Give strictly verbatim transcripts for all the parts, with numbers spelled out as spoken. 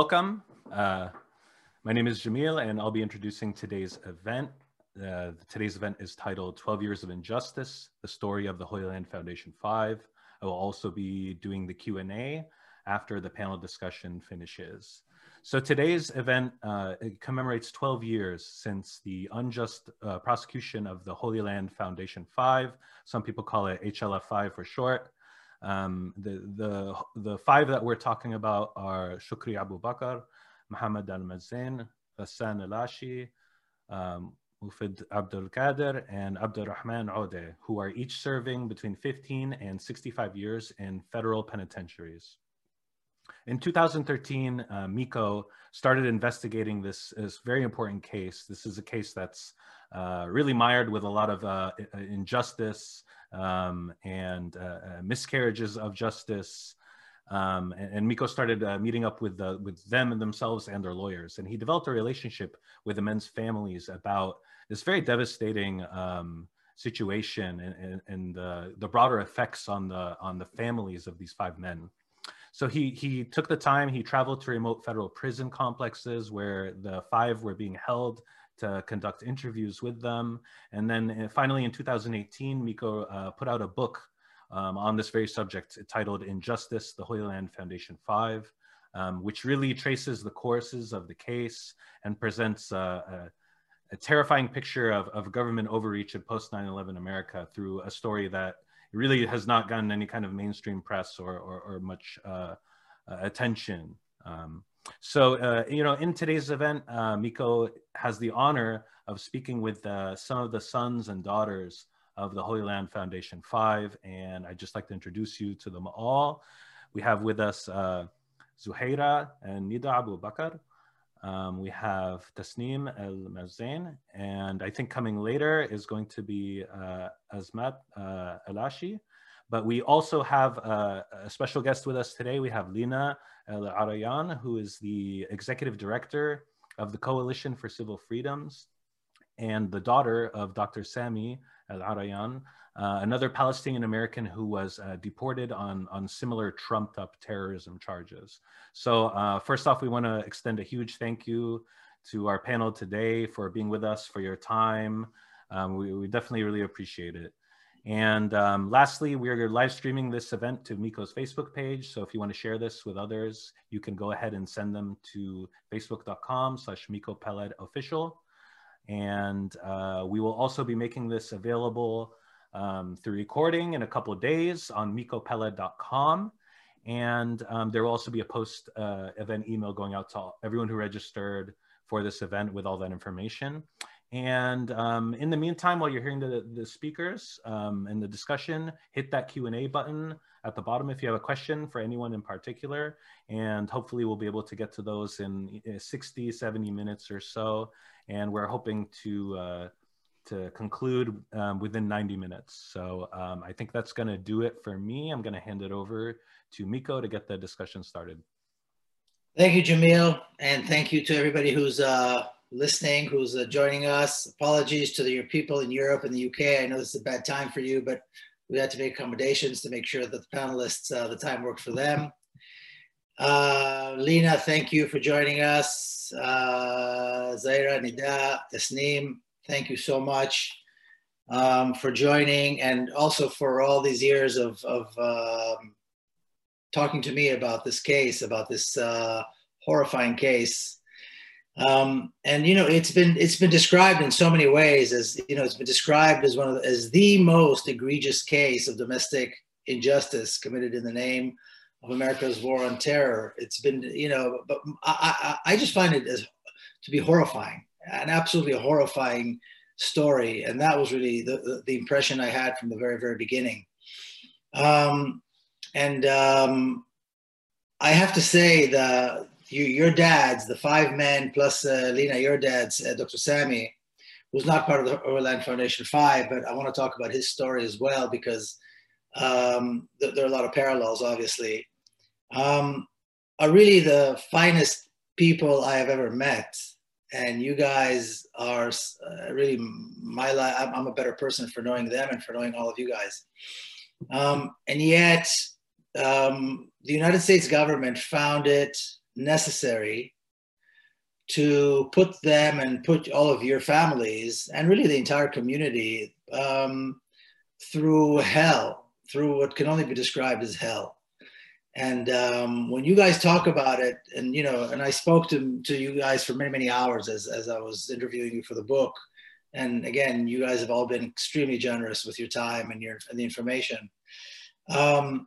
Welcome. Uh, my name is Jamil, and I'll be introducing today's event. Uh, today's event is titled twelve years of Injustice, the Story of the Holy Land Foundation Five. I will also be doing the Q and A after the panel discussion finishes. So today's event uh, commemorates twelve years since the unjust uh, prosecution of the Holy Land Foundation Five. Some people call it H L F five for short. Um, the, the, the five that we're talking about are Shukri Abu Baker, Muhammad Al El-Mezain, Ghassan Elashi, um, Mufid Abdulqader, and Abdulrahman Odeh, who are each serving between fifteen and sixty-five years in federal penitentiaries. In two thousand thirteen, uh, Miko started investigating this, this very important case. This is a case that's uh, really mired with a lot of uh, injustice um, and uh, miscarriages of justice. Um, and, and Miko started uh, meeting up with, uh, with them and themselves and their lawyers. And he developed a relationship with the men's families about this very devastating um, situation and, and, and the, the broader effects on the, on the families of these five men. So he, he took the time, he traveled to remote federal prison complexes where the five were being held to conduct interviews with them. And then finally in two thousand eighteen, Miko uh, put out a book um, on this very subject titled Injustice: The Holy Land Foundation Five, um, which really traces the courses of the case and presents a, a, a terrifying picture of, of government overreach in post nine eleven America through a story that really has not gotten any kind of mainstream press or, or, or much uh, attention. Um, so, uh, you know, in today's event, uh, Miko has the honor of speaking with uh, some of the sons and daughters of the Holy Land Foundation Five, and I'd just like to introduce you to them all. We have with us uh, Zuhaira and Nida Abu Baker. Um, we have Tasneem El-Mezain, and I think coming later is going to be uh, Azmat uh, Elashi. But we also have uh, a special guest with us today. We have Leena Al-Arian, who is the executive director of the Coalition for Civil Freedoms and the daughter of Doctor Sami Al-Arian, uh, another Palestinian American who was uh, deported on, on similar trumped up terrorism charges. So uh, first off, we want to extend a huge thank you to our panel today for being with us, for your time. Um, we, we definitely really appreciate it. And um, lastly, we are live streaming this event to Miko's Facebook page. So if you want to share this with others, you can go ahead and send them to facebook dot com slash Miko Peled official. And uh, we will also be making this available um, through recording in a couple of days on Miko Peled dot com. And um, there will also be a post uh, event email going out to all, everyone who registered for this event with all that information. And um, in the meantime, while you're hearing the, the speakers um, and the discussion, hit that Q and A button at the bottom if you have a question for anyone in particular. And hopefully we'll be able to get to those in sixty, seventy minutes or so. And we're hoping to, uh, to conclude um, within ninety minutes. So um, I think that's gonna do it for me. I'm gonna hand it over to Miko to get the discussion started. Thank you, Jamil. And thank you to everybody who's uh, listening, who's uh, joining us. Apologies to the, your people in Europe and the U K. I know this is a bad time for you, but we had to make accommodations to make sure that the panelists, uh, the time worked for them. Uh, Leena, thank you for joining us. Uh, Zaira, Nida, Tasneem, thank you so much um, for joining, and also for all these years of, of um, talking to me about this case, about this uh, horrifying case. Um, and you know, it's been it's been described in so many ways as you know, it's been described as one of the, as the most egregious case of domestic injustice committed in the name of America's war on terror. It's been, you know, but I, I, I just find it as, to be horrifying, an absolutely horrifying story. And that was really the, the, the impression I had from the very, very beginning. Um, and um, I have to say that you, your dads, the five men, plus uh, Leena, your dad's, uh, Doctor Sami, who's not part of the Holy Land Foundation Five, but I want to talk about his story as well, because um, th there are a lot of parallels, obviously. Um, are really the finest people I have ever met, and you guys are uh, really my life. I'm, I'm a better person for knowing them and for knowing all of you guys. Um, and yet, um, the United States government found it necessary to put them and put all of your families and really the entire community um, through hell, through what can only be described as hell. And um, when you guys talk about it, and you know, and I spoke to, to you guys for many, many hours as, as I was interviewing you for the book. And again, you guys have all been extremely generous with your time and your and the information. Um,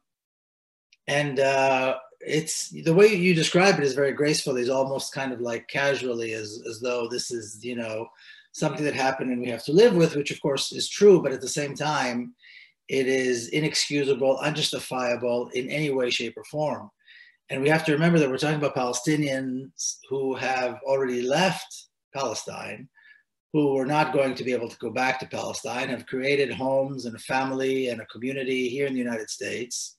and uh, it's, the way you describe it is very graceful. It's almost kind of like casually as, as though this is, you know, something that happened and we have to live with, which of course is true, but at the same time, it is inexcusable, unjustifiable in any way, shape, or form. And we have to remember that we're talking about Palestinians who have already left Palestine, who were not going to be able to go back to Palestine, have created homes and a family and a community here in the United States.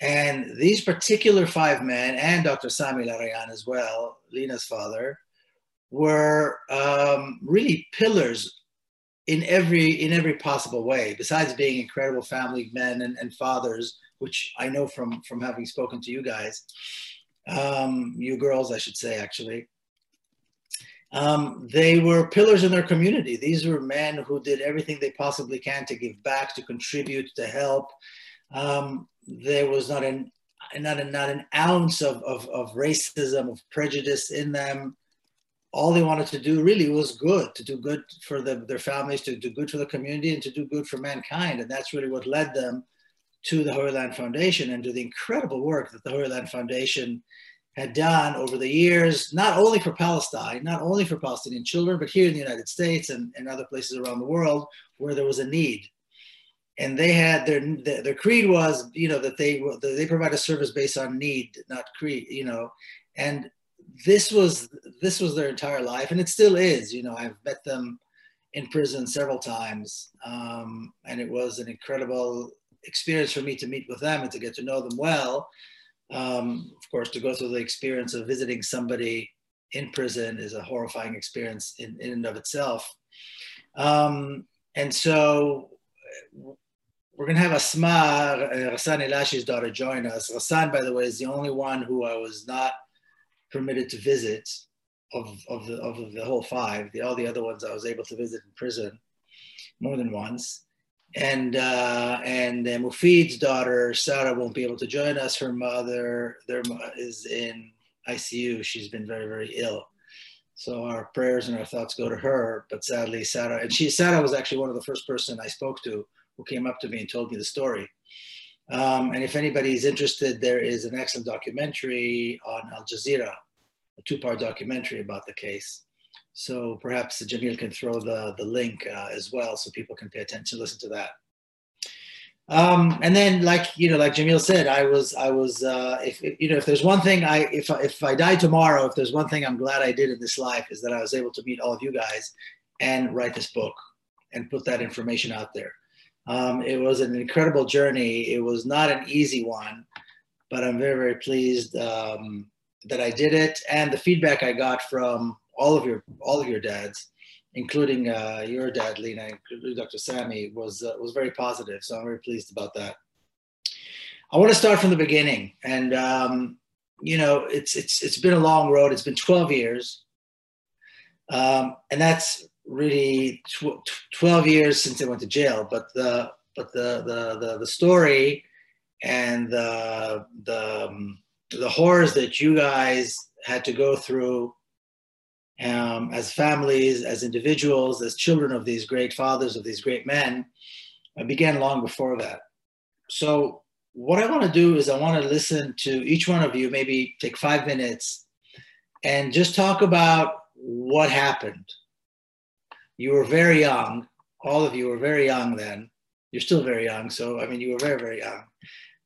And these particular five men, and Doctor Sami Al-Arian as well, Leena's father, were um, really pillars in every, in every possible way, besides being incredible family men and, and fathers, which I know from, from having spoken to you guys, um, you girls, I should say, actually. Um, they were pillars in their community. These were men who did everything they possibly can to give back, to contribute, to help. Um, there was not an, not an, not an ounce of, of, of racism, of prejudice in them. All they wanted to do really was good, to do good for the, their families, to do good for the community, and to do good for mankind. And that's really what led them to the Holy Land Foundation and to the incredible work that the Holy Land Foundation had done over the years, not only for Palestine, not only for Palestinian children, but here in the United States and, and other places around the world where there was a need. And they had, their, their, their creed was, you know, that they, they provide a service based on need, not creed, you know. And this was, this was their entire life, and it still is, you know. I've met them in prison several times, um, and it was an incredible experience for me to meet with them and to get to know them well. Um, of course, to go through the experience of visiting somebody in prison is a horrifying experience in, in and of itself. Um, and so we're going to have Azmat, uh, Ghassan Elashi's daughter, join us. Ghassan, by the way, is the only one who I was not permitted to visit of, of, the, of the whole five. The, all the other ones I was able to visit in prison more than once. And uh, and uh, Mufid's daughter, Sarah, won't be able to join us. Her mother their mo is in I C U. She's been very, very ill. So our prayers and our thoughts go to her. But sadly, Sarah, and she, Sarah was actually one of the first person I spoke to who came up to me and told me the story. Um, and if anybody's interested, there is an excellent documentary on Al Jazeera, a two-part documentary about the case. So perhaps Jamil can throw the, the link uh, as well, so people can pay attention, listen to that. Um, and then, like you know, like Jamil said, I was, I was, uh, if, if you know, if there's one thing I, if if I die tomorrow, if there's one thing I'm glad I did in this life, is that I was able to meet all of you guys and write this book and put that information out there. Um, it was an incredible journey. It was not an easy one, but I'm very, very pleased um, that I did it, and the feedback I got from all of your, all of your dads, including uh, your dad, Leena, including Doctor Sami, was, uh, was very positive. So I'm very pleased about that. I want to start from the beginning. And, um, you know, it's, it's, it's been a long road. It's been twelve years. Um, and that's really tw twelve years since I went to jail. But the, but the, the, the, the story and the, the, um, the horrors that you guys had to go through, Um, as families, as individuals, as children of these great fathers, of these great men, I began long before that. So what I want to do is I want to listen to each one of you, maybe take five minutes, and just talk about what happened. You were very young. All of you were very young then. You're still very young. So, I mean, you were very, very young.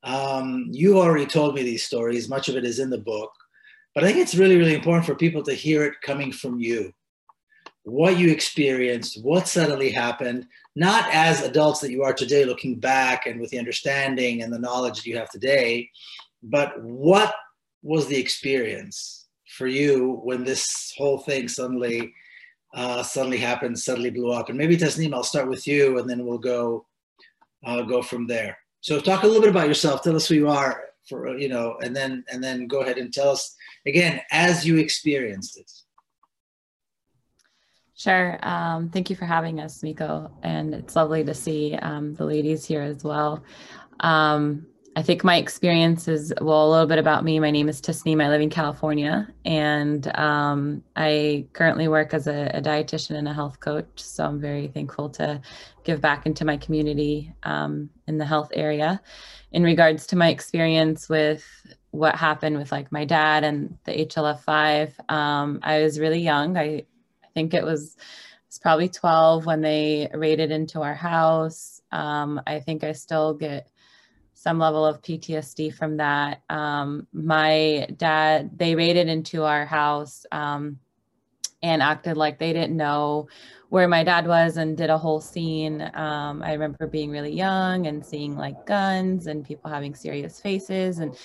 Um, you already told me these stories. Much of it is in the book. But I think it's really, really important for people to hear it coming from you. What you experienced, what suddenly happened, not as adults that you are today looking back and with the understanding and the knowledge that you have today, but what was the experience for you when this whole thing suddenly, uh, suddenly happened, suddenly blew up? And maybe Tasneem, I'll start with you and then we'll go, uh, go from there. So talk a little bit about yourself. Tell us who you are, for, you know, and then, and then go ahead and tell us again, as you experienced it? Sure. Um, thank you for having us, Miko. And it's lovely to see um, the ladies here as well. Um, I think my experience is, well, a little bit about me. My name is Tasneem. I live in California, and um, I currently work as a, a dietitian and a health coach. So I'm very thankful to give back into my community um, in the health area. In regards to my experience with what happened with like my dad and the H L F five, um, I was really young. I, I think it was, it was probably twelve when they raided into our house. Um, I think I still get some level of P T S D from that. Um, my dad, they raided into our house um, and acted like they didn't know where my dad was and did a whole scene. Um, I remember being really young and seeing like guns and people having serious faces. And,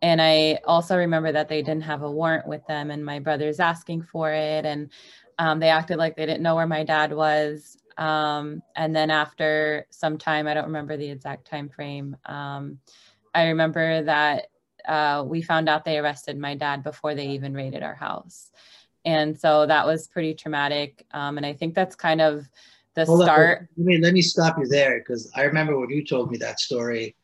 and I also remember that they didn't have a warrant with them and my brother's asking for it. And um, they acted like they didn't know where my dad was. Um, and then after some time, I don't remember the exact time frame, um, I remember that uh, we found out they arrested my dad before they even raided our house. And so that was pretty traumatic. Um, and I think that's kind of the Hold start. Up, let, me, let me stop you there, because I remember when you told me that story,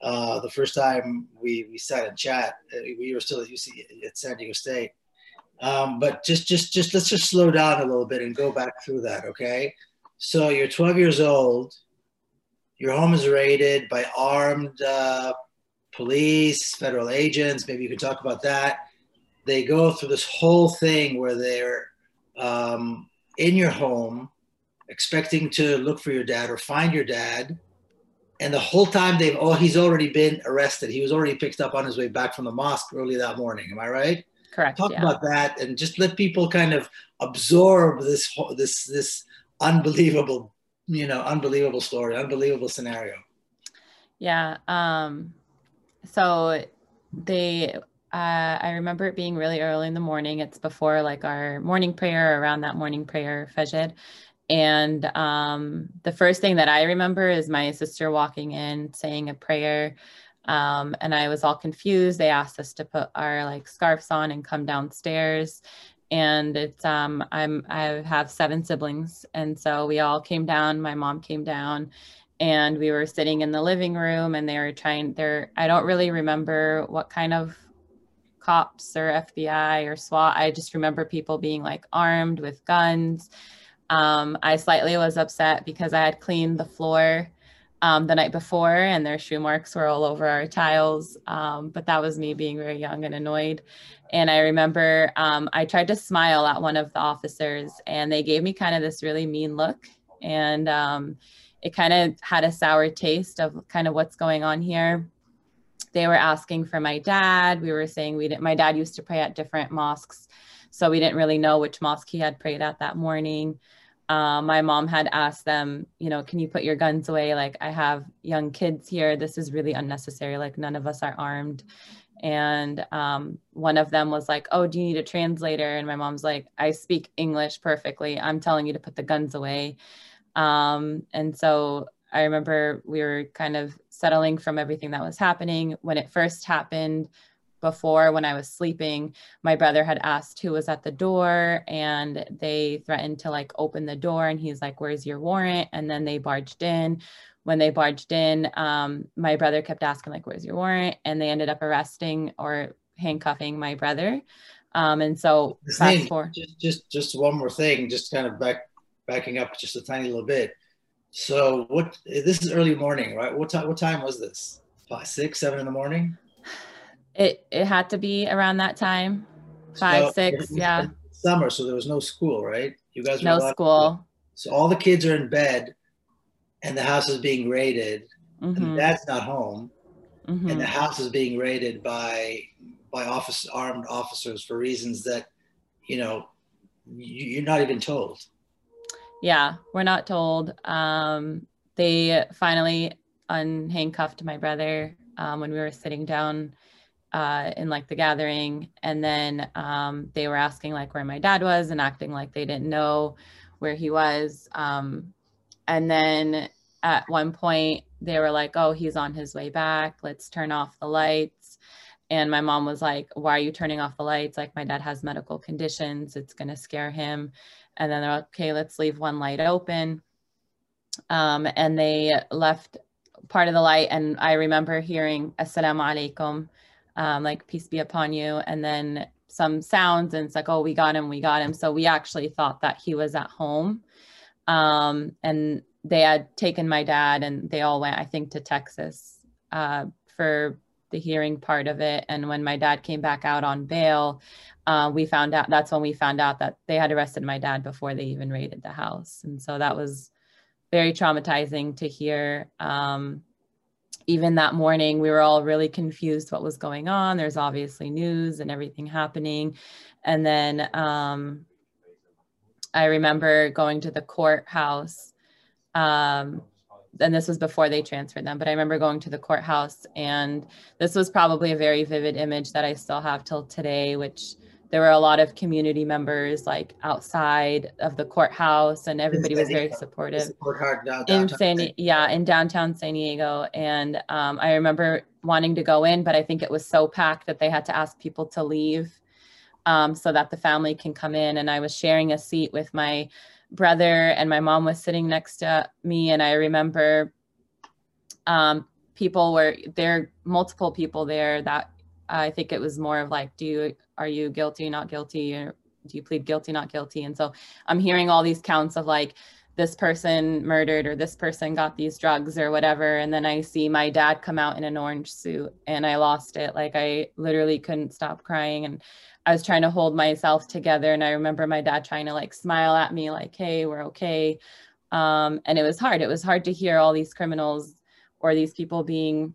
uh, the first time we, we sat and chat, we were still at U C at San Diego State. Um, but just, just, just let's just slow down a little bit and go back through that, okay? So you're twelve years old, your home is raided by armed uh, police, federal agents, maybe you could talk about that. They go through this whole thing where they're um, in your home, expecting to look for your dad or find your dad. And the whole time they've, oh, he's already been arrested. He was already picked up on his way back from the mosque early that morning, am I right? Correct, Talk yeah. about that and just let people kind of absorb this, this, this, unbelievable, you know, unbelievable story, unbelievable scenario. Yeah. Um, so they, uh, I remember it being really early in the morning. It's before like our morning prayer, around that morning prayer, Fajr. And um, the first thing that I remember is my sister walking in, saying a prayer. Um, and I was all confused. They asked us to put our like scarves on and come downstairs. And it's, um, I'm, I have seven siblings. And so we all came down, my mom came down and we were sitting in the living room and they were trying there. I don't really remember what kind of cops or F B I or SWAT. I just remember people being like armed with guns. Um, I slightly was upset because I had cleaned the floor um, the night before and their shoe marks were all over our tiles. Um, but that was me being very young and annoyed. And I remember um, I tried to smile at one of the officers and they gave me kind of this really mean look. And um, it kind of had a sour taste of kind of what's going on here. They were asking for my dad. We were saying we didn't, my dad used to pray at different mosques. So we didn't really know which mosque he had prayed at that morning. Uh, my mom had asked them, you know, can you put your guns away? Like, I have young kids here. This is really unnecessary. Like, none of us are armed. And um, one of them was like, oh, do you need a translator? And my mom's like, I speak English perfectly. I'm telling you to put the guns away. Um, and so I remember we were kind of settling from everything that was happening. When it first happened, before when I was sleeping, my brother had asked who was at the door and they threatened to like open the door. And he's like, where's your warrant? And then they barged in. When they barged in, um, my brother kept asking like, where's your warrant? And they ended up arresting or handcuffing my brother. Um, and so fast forward. Just, just, just one more thing, just kind of back, backing up just a tiny little bit. So what, this is early morning, right? What time, what time was this? Five, six, seven in the morning? It, it had to be around that time. Five, so, six, yeah. Summer, so there was no school, right? You guys were no school. So all the kids are in bed. And the house is being raided, mm-hmm. and dad's not home, mm-hmm. and the house is being raided by by office armed officers for reasons that, you know, you're not even told. Yeah, we're not told. Um, they finally unhandcuffed my brother um, when we were sitting down uh, in like the gathering, and then um, they were asking like where my dad was and acting like they didn't know where he was. Um, And then at one point they were like, oh, he's on his way back. Let's turn off the lights. And my mom was like, why are you turning off the lights? Like, my dad has medical conditions. It's going to scare him. And then they're like, okay, let's leave one light open. Um, and they left part of the light. And I remember hearing, Assalamu alaikum, um, like, peace be upon you. And then some sounds, and it's like, oh, we got him, we got him. So we actually thought that he was at home. Um, and they had taken my dad, and they all went, I think, to Texas uh, for the hearing part of it. And when my dad came back out on bail, uh, we found out, that's when we found out that they had arrested my dad before they even raided the house. And so that was very traumatizing to hear. Um, even that morning, we were all really confused what was going on. There's obviously news and everything happening. And then um, I remember going to the courthouse, um, and this was before they transferred them, but I remember going to the courthouse, and this was probably a very vivid image that I still have till today, which there were a lot of community members like outside of the courthouse, and everybody was very supportive in San, yeah, in downtown San Diego. And um, I remember wanting to go in, but I think it was so packed that they had to ask people to leave um, so that the family can come in. And I was sharing a seat with my brother, and my mom was sitting next to me. And I remember um, people were, there multiple people there that uh, I think it was more of like, do you, are you guilty, not guilty? Or do you plead guilty, not guilty? And so I'm hearing all these counts of like, this person murdered, or this person got these drugs or whatever. And then I see my dad come out in an orange suit, and I lost it. Like, I literally couldn't stop crying. And I was trying to hold myself together. And I remember my dad trying to like smile at me like, hey, we're okay. Um, and it was hard. It was hard to hear all these criminals or these people being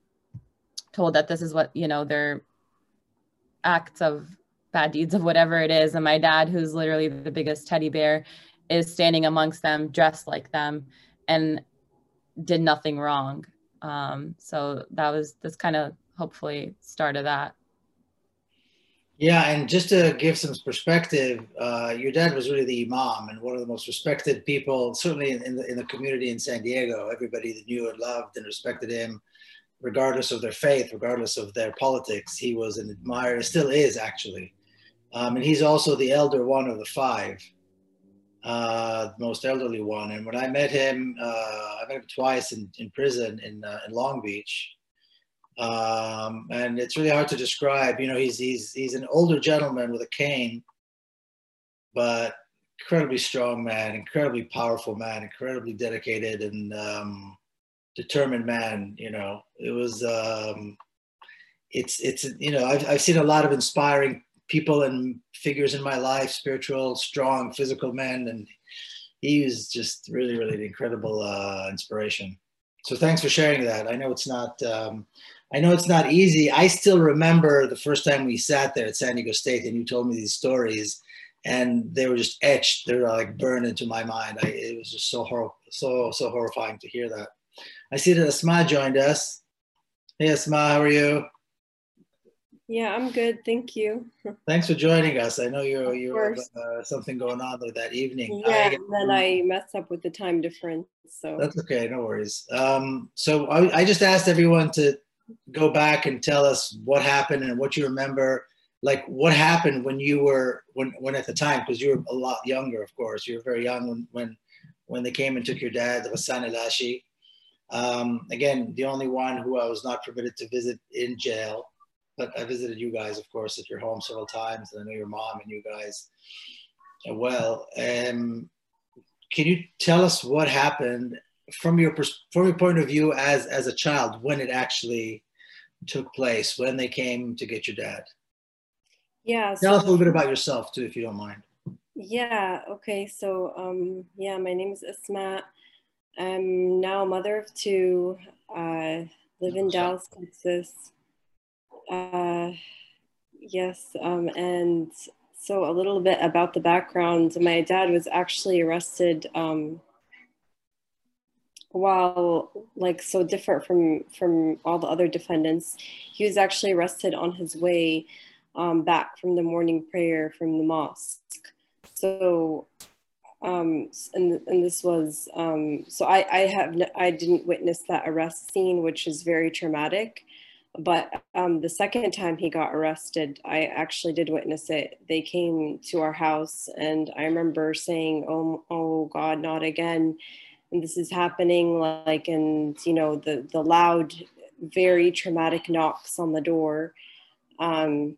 told that this is what, you know, their acts of bad deeds of whatever it is. And my dad, who's literally the biggest teddy bear, is standing amongst them, dressed like them, and did nothing wrong. Um, so that was this kind of hopefully start of that. Yeah, and just to give some perspective, uh, your dad was really the imam and one of the most respected people, certainly in, in, the, in the community in San Diego. Everybody that knew and loved and respected him, regardless of their faith, regardless of their politics. He was an admirer, still is actually. Um, and he's also the elder one of the five. Uh, most elderly one. And when I met him, uh, I met him twice in, in prison in, uh, in Long Beach. Um, and it's really hard to describe. You know, he's, he's, he's an older gentleman with a cane, but incredibly strong man, incredibly powerful man, incredibly dedicated and um, determined man. You know, it was, um, it's, it's, you know, I've, I've seen a lot of inspiring people and figures in my life, spiritual, strong, physical men, and he was just really, really an incredible uh, inspiration. So thanks for sharing that. I know it's not, um, I know it's not easy. I still remember the first time we sat there at San Diego State, and you told me these stories, and they were just etched. They were like burned into my mind. I, it was just so horrible, so so horrifying to hear that. I see that Azmat joined us. Hey, Azmat, how are you? Yeah, I'm good. Thank you. Thanks for joining us. I know you you were uh, something going on there that evening. Yeah, I, and then I messed up with the time difference. So that's okay. No worries. Um, so I, I just asked everyone to go back and tell us what happened and what you remember. Like what happened when you were when when at the time, because you were a lot younger, of course. You were very young when when when they came and took your dad, Ghassan Elashi. Um, again, the only one who I was not permitted to visit in jail. But I visited you guys, of course, at your home several times, and I know your mom and you guys well. Um, can you tell us what happened from your from your point of view as as a child when it actually took place, when they came to get your dad? Yeah. Tell so, us a little bit about yourself too, if you don't mind. Yeah. Okay. So um, yeah, my name is Azmat. I'm now a mother of two. I live in Dallas, Texas. Uh, yes, um, and so a little bit about the background. My dad was actually arrested um, while, like, so different from, from all the other defendants. He was actually arrested on his way um, back from the morning prayer from the mosque. So, um, and, and this was, um, so I, I have, I didn't witness that arrest scene, which is very traumatic. But um, the second time he got arrested, I actually did witness it. They came to our house and I remember saying, oh, oh God, not again. And this is happening, like, and you know, the, the loud, very traumatic knocks on the door. Um,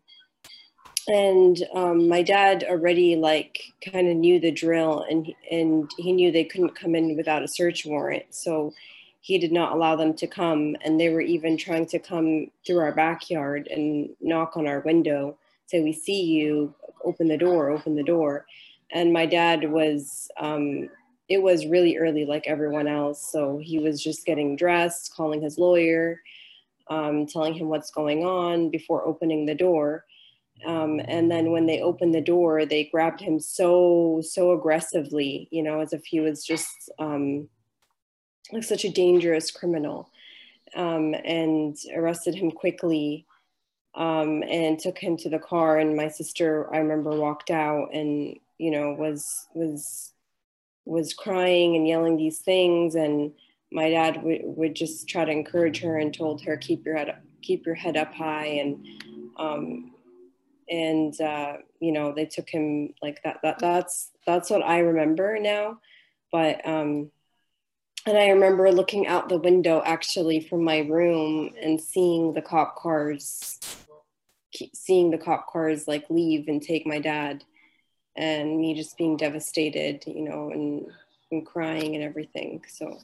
and um, my dad already like kind of knew the drill, and, and he knew they couldn't come in without a search warrant. So he did not allow them to come, and they were even trying to come through our backyard and knock on our window, say, we see you, open the door, open the door. And my dad was, um, it was really early like everyone else. So he was just getting dressed, calling his lawyer, um, telling him what's going on before opening the door. Um, and then when they opened the door, they grabbed him so, so aggressively, you know, as if he was just, um, like such a dangerous criminal, um, and arrested him quickly, um, and took him to the car. And my sister, I remember, walked out and, you know, was, was, was crying and yelling these things. And my dad would, would just try to encourage her and told her, keep your head up, keep your head up high. And, um, and, uh, you know, they took him like that, that, that's, that's what I remember now. But, um, and I remember looking out the window actually from my room and seeing the cop cars, seeing the cop cars like leave and take my dad, and me just being devastated, you know, and, and crying and everything. So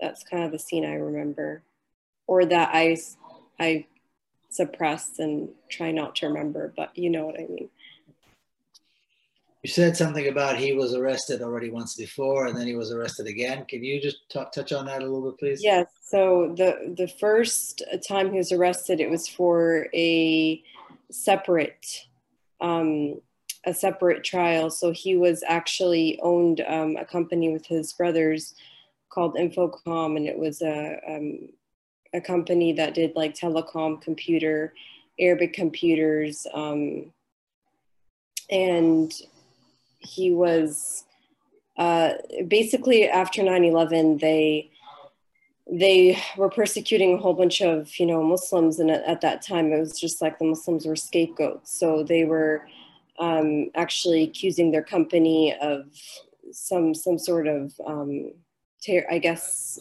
that's kind of the scene I remember, or that I, I suppress and try not to remember, but you know what I mean. You said something about he was arrested already once before, and then he was arrested again. Can you just talk, touch on that a little bit, please? Yes. So the, the first time he was arrested, it was for a separate, um, a separate trial. So he was actually owned um, a company with his brothers called Infocom, and it was a, um, a company that did like telecom, computer, Arabic computers, um, and he was, uh, basically after nine eleven, they, they were persecuting a whole bunch of, you know, Muslims. And at, at that time, it was just like the Muslims were scapegoats. So they were um, actually accusing their company of some, some sort of, um, ter I guess,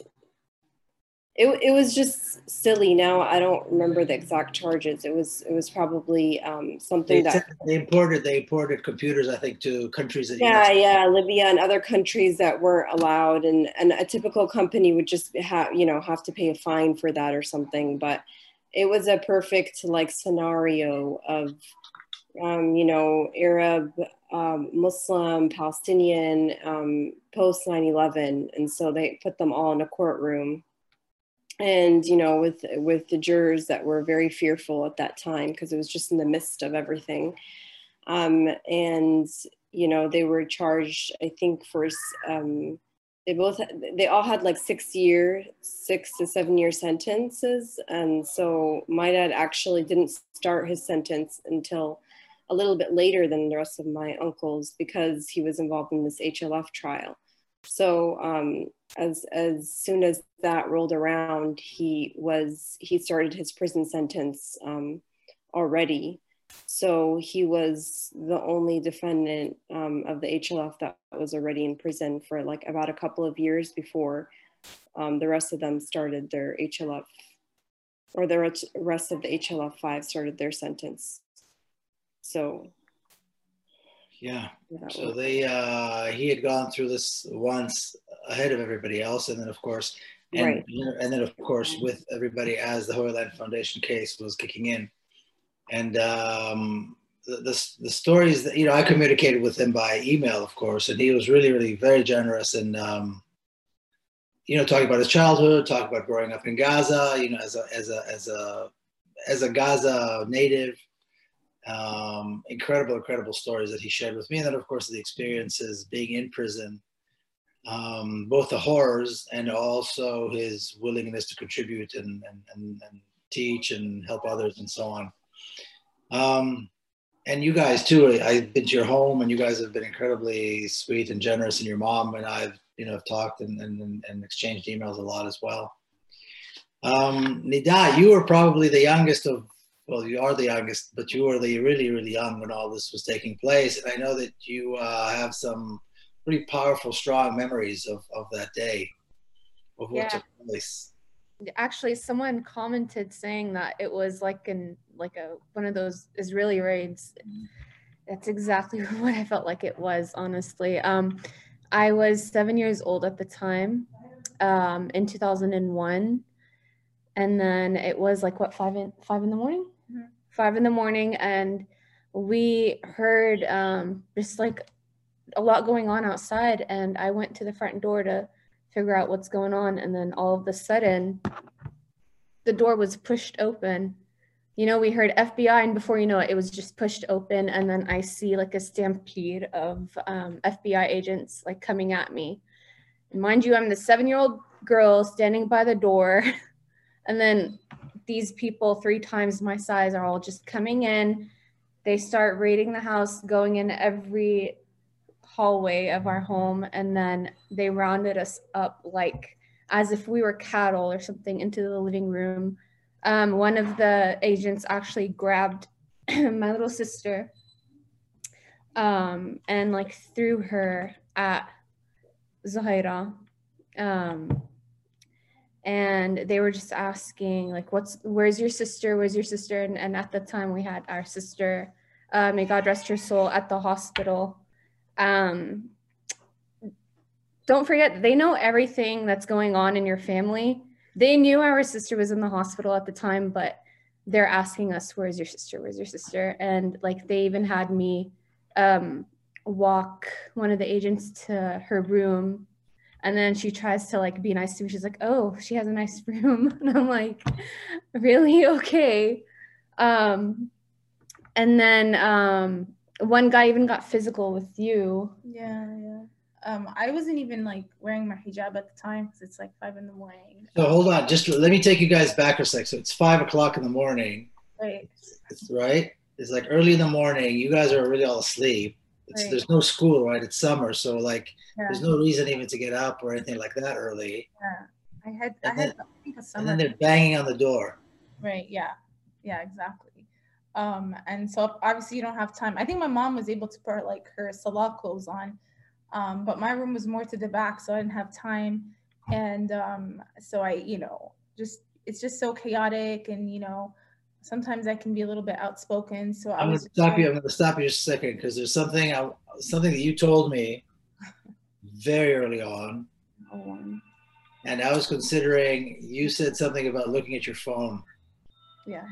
it, it was just silly. Now I don't remember the exact charges. It was it was probably um, something they, that they imported. They imported computers, I think, to countries that yeah, yeah, Libya and other countries that weren't allowed. And and a typical company would just have you know have to pay a fine for that or something. But it was a perfect like scenario of um, you know Arab, um, Muslim, Palestinian, um, post nine eleven, and so they put them all in a courtroom. And, you know, with, with the jurors that were very fearful at that time, because it was just in the midst of everything. Um, and, you know, they were charged, I think, for, um, they both, they all had like six year, six to seven year sentences. And so my dad actually didn't start his sentence until a little bit later than the rest of my uncles, because he was involved in this H L F trial. So um, as, as soon as that rolled around, he was, he started his prison sentence um, already. So he was the only defendant um, of the H L F that was already in prison for like about a couple of years before um, the rest of them started their H L F, or the rest of the H L F five started their sentence. So. Yeah, so they, uh, he had gone through this once ahead of everybody else, and then of course, and, right. and then of course with everybody as the Holy Land Foundation case was kicking in. And um, the, the, the stories that, you know, I communicated with him by email, of course, and he was really, really very generous and, um, you know, talking about his childhood, talking about growing up in Gaza, you know, as a, as a, as a, as a Gaza native. Um, incredible, incredible stories that he shared with me. And then, of course, the experiences being in prison, um, both the horrors and also his willingness to contribute and, and, and, and teach and help others and so on. Um, and you guys, too. I've been to your home, and you guys have been incredibly sweet and generous. And your mom and I've, you know, have talked and, and, and exchanged emails a lot as well. Um, Nida, you were probably the youngest of, well, you are the youngest, but you were the really, really young when all this was taking place. And I know that you uh, have some pretty powerful, strong memories of, of that day, of what yeah. took place. Actually, someone commented saying that it was like in like a one of those Israeli raids. Mm-hmm. That's exactly what I felt like it was, honestly. Um, I was seven years old at the time, um, in two thousand one. And then it was like, what, five in, five in the morning? Mm-hmm. Five in the morning. And we heard um, just like a lot going on outside. And I went to the front door to figure out what's going on. And then all of a sudden, the door was pushed open. You know, we heard F B I, and before you know it, it was just pushed open. And then I see like a stampede of um, F B I agents like coming at me. And mind you, I'm the seven-year-old girl standing by the door. And then these people three times my size are all just coming in. They start raiding the house, going in every hallway of our home. And then they rounded us up like as if we were cattle or something into the living room. Um, one of the agents actually grabbed my little sister um, and like threw her at Zuhaira. Um, and they were just asking like, what's, where's your sister? Where's your sister? And, and at the time we had our sister, uh, may God rest her soul, at the hospital. Um, don't forget, they know everything that's going on in your family. They knew our sister was in the hospital at the time, but they're asking us, where's your sister? Where's your sister? And like, they even had me um, walk one of the agents to her room. And then she tries to like be nice to me. She's like, oh, she has a nice room. And I'm like, really? Okay. Um, and then um, one guy even got physical with you. Yeah, yeah. Um, I wasn't even like wearing my hijab at the time because it's like five in the morning. So hold on, just let me take you guys back for a sec. So it's five o'clock in the morning. Right. It's, right? It's like early in the morning. You guys are really all asleep. It's, right. There's no school, right? It's summer, so like yeah. there's no reason even to get up or anything like that early. Yeah, I had. And I then, had. I think a summer. And then they're banging on the door. Right. Yeah. Yeah. Exactly. Um, and so obviously you don't have time. I think my mom was able to put like her salah clothes on. Um, but my room was more to the back, so I didn't have time. And um, so I, you know, just, it's just so chaotic. And, you know, sometimes I can be a little bit outspoken. So I'm going to stop you. I'm going to stop you just a second, because there's something, I, something that you told me very early on. Um, and I was considering, you said something about looking at your phone. Yeah.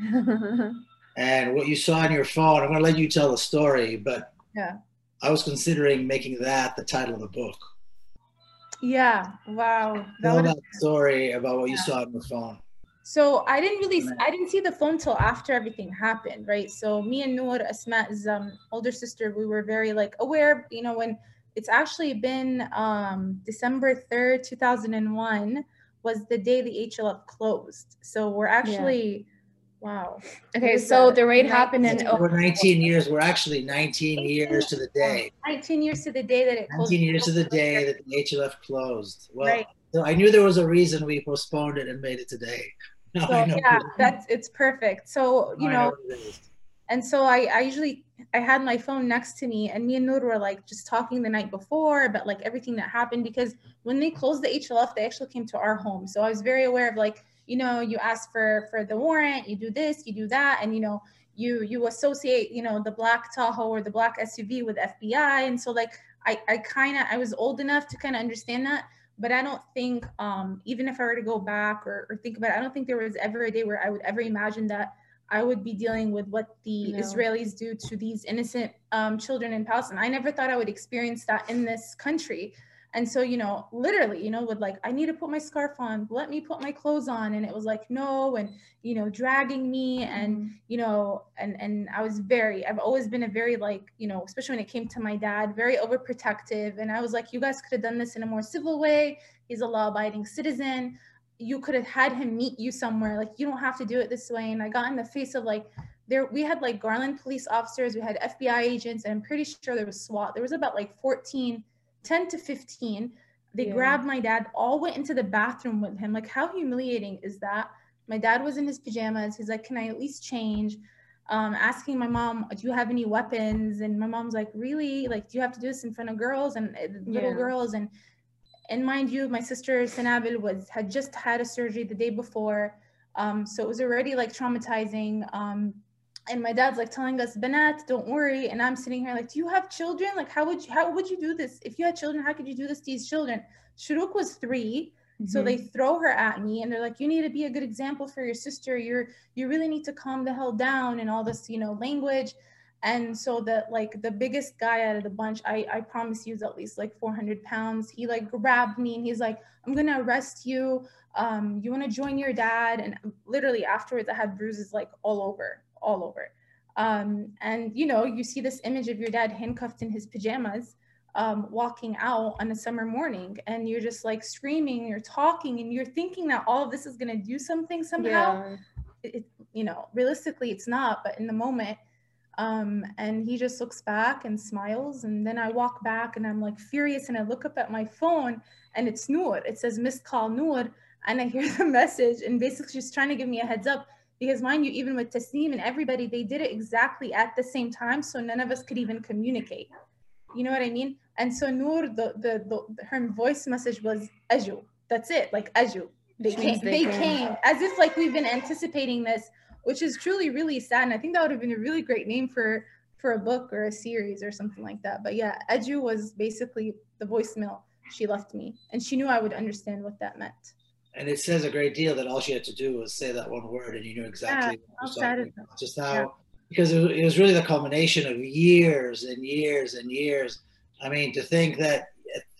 And what you saw on your phone, I'm going to let you tell the story, but. Yeah. I was considering making that the title of the book. Yeah, wow. That Tell that story about what yeah. you saw on the phone. So I didn't really, then, I didn't see the phone till after everything happened, right? So me and Noor, Asmat's um, older sister, we were very like aware, you know, when it's actually been um, December third, two thousand one was the day the H L F closed. So we're actually... Yeah. Wow. Okay, so that? the raid happened in over nineteen years. We're actually nineteen years to the day. Nineteen years to the day that it. Nineteen years to the day that the H L F closed. Well, right. So I knew there was a reason we postponed it and made it today. No, so, yeah, that's it's perfect. So you know, know and so I, I usually I had my phone next to me, and me and Noor were like just talking the night before about like everything that happened, because when they closed the H L F, they actually came to our home. So I was very aware of like. You know, you ask for, for the warrant, you do this, you do that. And, you know, you, you associate, you know, the black Tahoe or the black S U V with F B I. And so like, I, I kind of, I was old enough to kind of understand that, but I don't think, um, even if I were to go back or, or think about it, I don't think there was ever a day where I would ever imagine that I would be dealing with what the no. Israelis do to these innocent um, children in Palestine. I never thought I would experience that in this country. And so, you know, literally, you know, with like, I need to put my scarf on, let me put my clothes on. And it was like, no, and, you know, dragging me and, you know, and, and I was very, I've always been a very like, you know, especially when it came to my dad, very overprotective. And I was like, you guys could have done this in a more civil way. He's a law-abiding citizen. You could have had him meet you somewhere. Like, you don't have to do it this way. And I got in the face of like, there, we had like Garland police officers, we had F B I agents, and I'm pretty sure there was SWAT. There was about like fourteen, ten to fifteen. They yeah. grabbed my dad, all went into the bathroom with him. Like, how humiliating is that? My dad was in his pajamas. He's like, can I at least change? Um, asking my mom, do you have any weapons? And my mom's like, really? Like, do you have to do this in front of girls and uh, little yeah. girls? And and mind you, my sister Sanabel was had just had a surgery the day before. Um, so it was already like traumatizing. Um, and my dad's like telling us, Banat, don't worry. And I'm sitting here like, do you have children? Like, how would you, how would you do this? If you had children, how could you do this to these children? Shuruq was three. Mm-hmm. So they throw her at me and they're like, you need to be a good example for your sister. You're, you really need to calm the hell down and all this, you know, language. And so the, like the biggest guy out of the bunch, I, I promise you is at least like four hundred pounds. He like grabbed me and he's like, I'm going to arrest you. Um, you want to join your dad? And literally afterwards I had bruises like all over, all over. Um, and you know, you see this image of your dad handcuffed in his pajamas. Um, walking out on a summer morning and you're just like screaming, you're talking and you're thinking that all of this is going to do something somehow. Yeah. It, it, you know, realistically it's not, but in the moment, um, and he just looks back and smiles. And then I walk back and I'm like furious. And I look up at my phone and it's Noor. It says missed call Noor. And I hear the message and basically she's trying to give me a heads up because mind you, even with Tasneem and everybody, they did it exactly at the same time. So none of us could even communicate. You know what I mean? And so Noor, the, the, the her voice message was Aju. That's it, like Aju. They came, they, they came. came, as if like we've been anticipating this, which is truly really sad. And I think that would have been a really great name for for a book or a series or something like that. But yeah, Aju was basically the voicemail she left me, and she knew I would understand what that meant. And it says a great deal that all she had to do was say that one word, and you knew exactly. Yeah, what sad is that? Just how. Yeah. Because it was really the culmination of years and years and years. I mean, to think that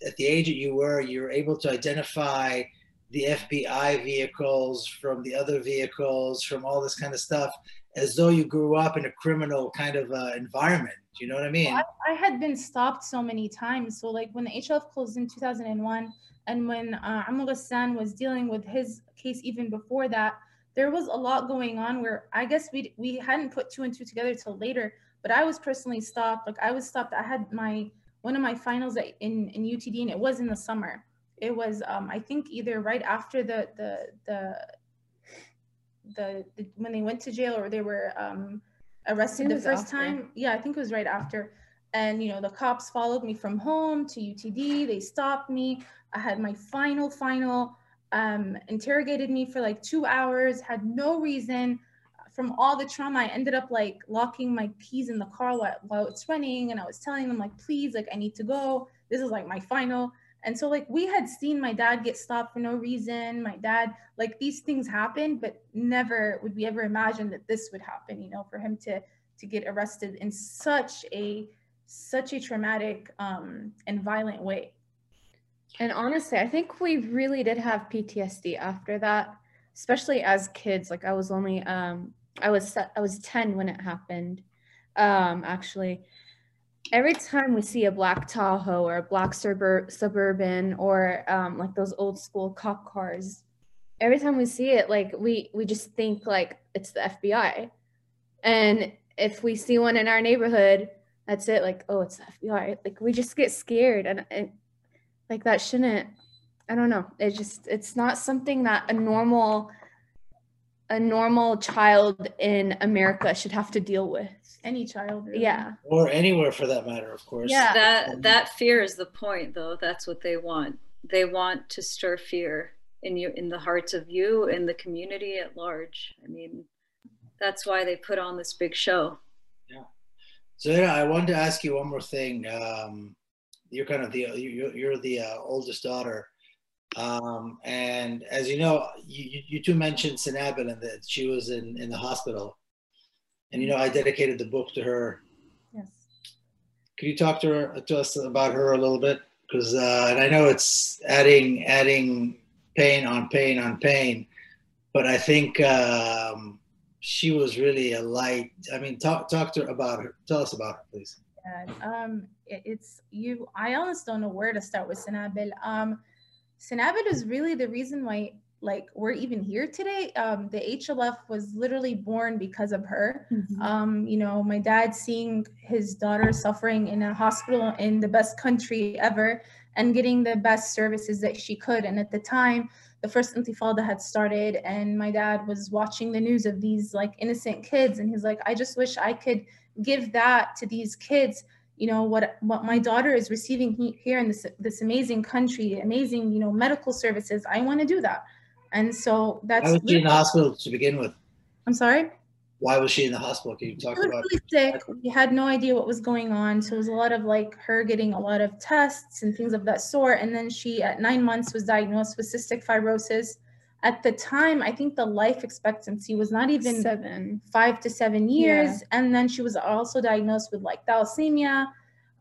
at the age that you were, you were able to identify the F B I vehicles from the other vehicles, from all this kind of stuff, as though you grew up in a criminal kind of uh, environment. Do you know what I mean? Well, I, I had been stopped so many times. So like when the H L F closed in two thousand one, and when uh, Amr Ghassan was dealing with his case even before that, there was a lot going on where I guess we we hadn't put two and two together till later, but I was personally stopped. Like I was stopped. I had my one of my finals at, in in U T D, and it was in the summer. It was um, I think either right after the the the the, the when they went to jail or they were um, arrested the first after. time. Yeah, I think it was right after. And you know the cops followed me from home to U T D. They stopped me. I had my final final. Um, interrogated me for like two hours, had no reason. From all the trauma, I ended up like locking my keys in the car while, while it's running. And I was telling them like, please, like I need to go. This is like my final. And so like we had seen my dad get stopped for no reason. My dad, like these things happen, but never would we ever imagine that this would happen, you know, for him to, to get arrested in such a, such a traumatic um, and violent way. And honestly, I think we really did have P T S D after that, especially as kids. Like I was only, um, I was I was ten when it happened, um, actually. Every time we see a black Tahoe or a black suburb Suburban or um, like those old school cop cars, every time we see it, like we, we just think like it's the F B I. And if we see one in our neighborhood, that's it. Like, oh, it's the F B I. Like we just get scared and, and like that shouldn't, I don't know. It just, it's not something that a normal, a normal child in America should have to deal with. Any child. Really. Yeah. Or anywhere for that matter, of course. Yeah. That, that fear is the point though. That's what they want. They want to stir fear in you, in the hearts of you and the community at large. I mean, that's why they put on this big show. Yeah. So yeah, I wanted to ask you one more thing. Um, You're kind of the you're, you're the uh, oldest daughter, um, and as you know, you, you two mentioned Sanabel and that she was in in the hospital, and you know I dedicated the book to her. Yes. Could you talk to her to us about her a little bit? Because uh, and I know it's adding adding pain on pain on pain, but I think um, she was really a light. I mean, talk talk to her about her. Tell us about her, please. Um, it, it's you. I almost don't know where to start with Sanabel. Um, Sanabel is really the reason why like we're even here today. Um, the H L F was literally born because of her. Mm-hmm. Um, you know, my dad seeing his daughter suffering in a hospital in the best country ever and getting the best services that she could. And at the time, the first intifada had started, and my dad was watching the news of these like innocent kids. And he's like, I just wish I could give that to these kids. You know, what what my daughter is receiving he, here in this, this amazing country, amazing, you know, medical services. I want to do that. And so that's... Why was she in the hospital to begin with? I'm sorry? Why was she in the hospital? Can you talk about it? She was really sick. We had no idea what was going on. So it was a lot of like her getting a lot of tests and things of that sort. And then she at nine months was diagnosed with cystic fibrosis. At the time, I think the life expectancy was not even seven, five to seven years. Yeah. And then she was also diagnosed with like thalassemia.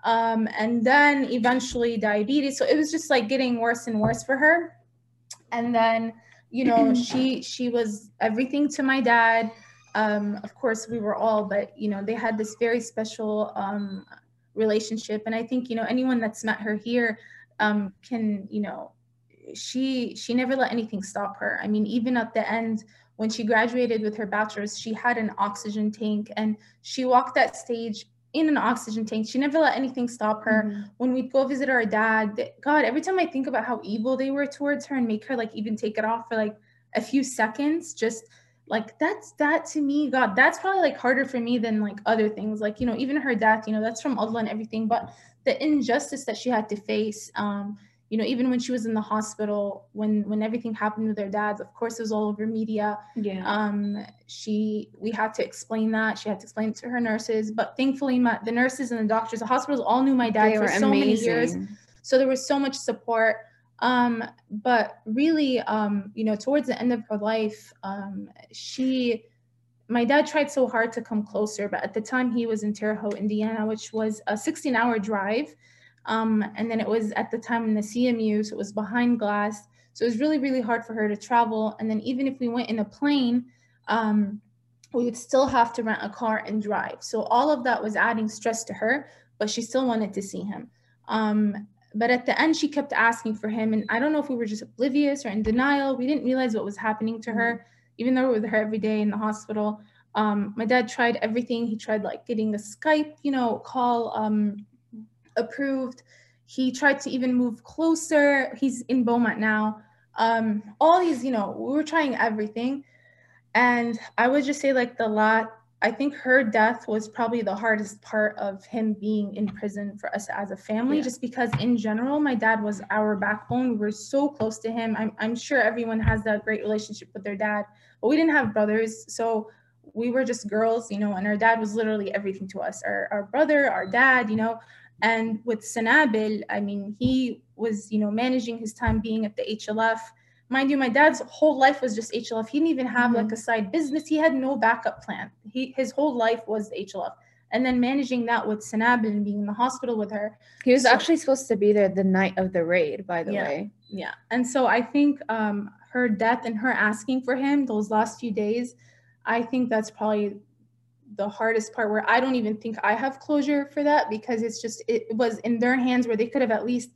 Um, and then eventually diabetes. So it was just like getting worse and worse for her. And then... you know, she she was everything to my dad. Um, of course, we were all, but, you know, they had this very special um, relationship. And I think, you know, anyone that's met her here um, can, you know, she she never let anything stop her. I mean, even at the end, when she graduated with her bachelor's, she had an oxygen tank and she walked that stage in an oxygen tank. She never let anything stop her. Mm-hmm. When we'd go visit our dad, God, every time I think about how evil they were towards her and make her like even take it off for like a few seconds, just like that's that to me, God, that's probably like harder for me than like other things. Like, you know, even her death, you know, that's from Allah and everything, but the injustice that she had to face, um, you know, even when she was in the hospital, when, when everything happened with her dad, of course, it was all over media. Yeah. Um, she, we had to explain that. She had to explain it to her nurses. But thankfully, my, the nurses and the doctors, the hospitals all knew my dad they for so amazing. many years. So there was so much support. Um, but really, um, you know, towards the end of her life, um, she, my dad tried so hard to come closer. But at the time, he was in Terre Haute, Indiana, which was a sixteen-hour drive. Um, and then it was at the time in the C M U, so it was behind glass. So it was really, really hard for her to travel. And then even if we went in a plane, um, we would still have to rent a car and drive. So all of that was adding stress to her, but she still wanted to see him. Um, but at the end, she kept asking for him. And I don't know if we were just oblivious or in denial. We didn't realize what was happening to her, even though we were with her every day in the hospital. Um, my dad tried everything. He tried like getting a Skype, you know, call, um, approved. He tried to even move closer. He's in Beaumont now. Um, all these, you know, we were trying everything. And I would just say like the lot, I think her death was probably the hardest part of him being in prison for us as a family, yeah. just because in general, my dad was our backbone. We were so close to him. I'm, I'm sure everyone has that great relationship with their dad, but we didn't have brothers. So we were just girls, you know, and our dad was literally everything to us, our, our brother, our dad, you know. And with Sanabel, I mean, he was, you know, managing his time being at the H L F. Mind you, my dad's whole life was just H L F. He didn't even have mm-hmm. like a side business. He had no backup plan. He, his whole life was the H L F. And then managing that with Sanabel and being in the hospital with her. He was so, actually supposed to be there the night of the raid, by the yeah, way. Yeah. And so I think um, her death and her asking for him those last few days, I think that's probably the hardest part, where I don't even think I have closure for that, because it's just, it was in their hands where they could have at least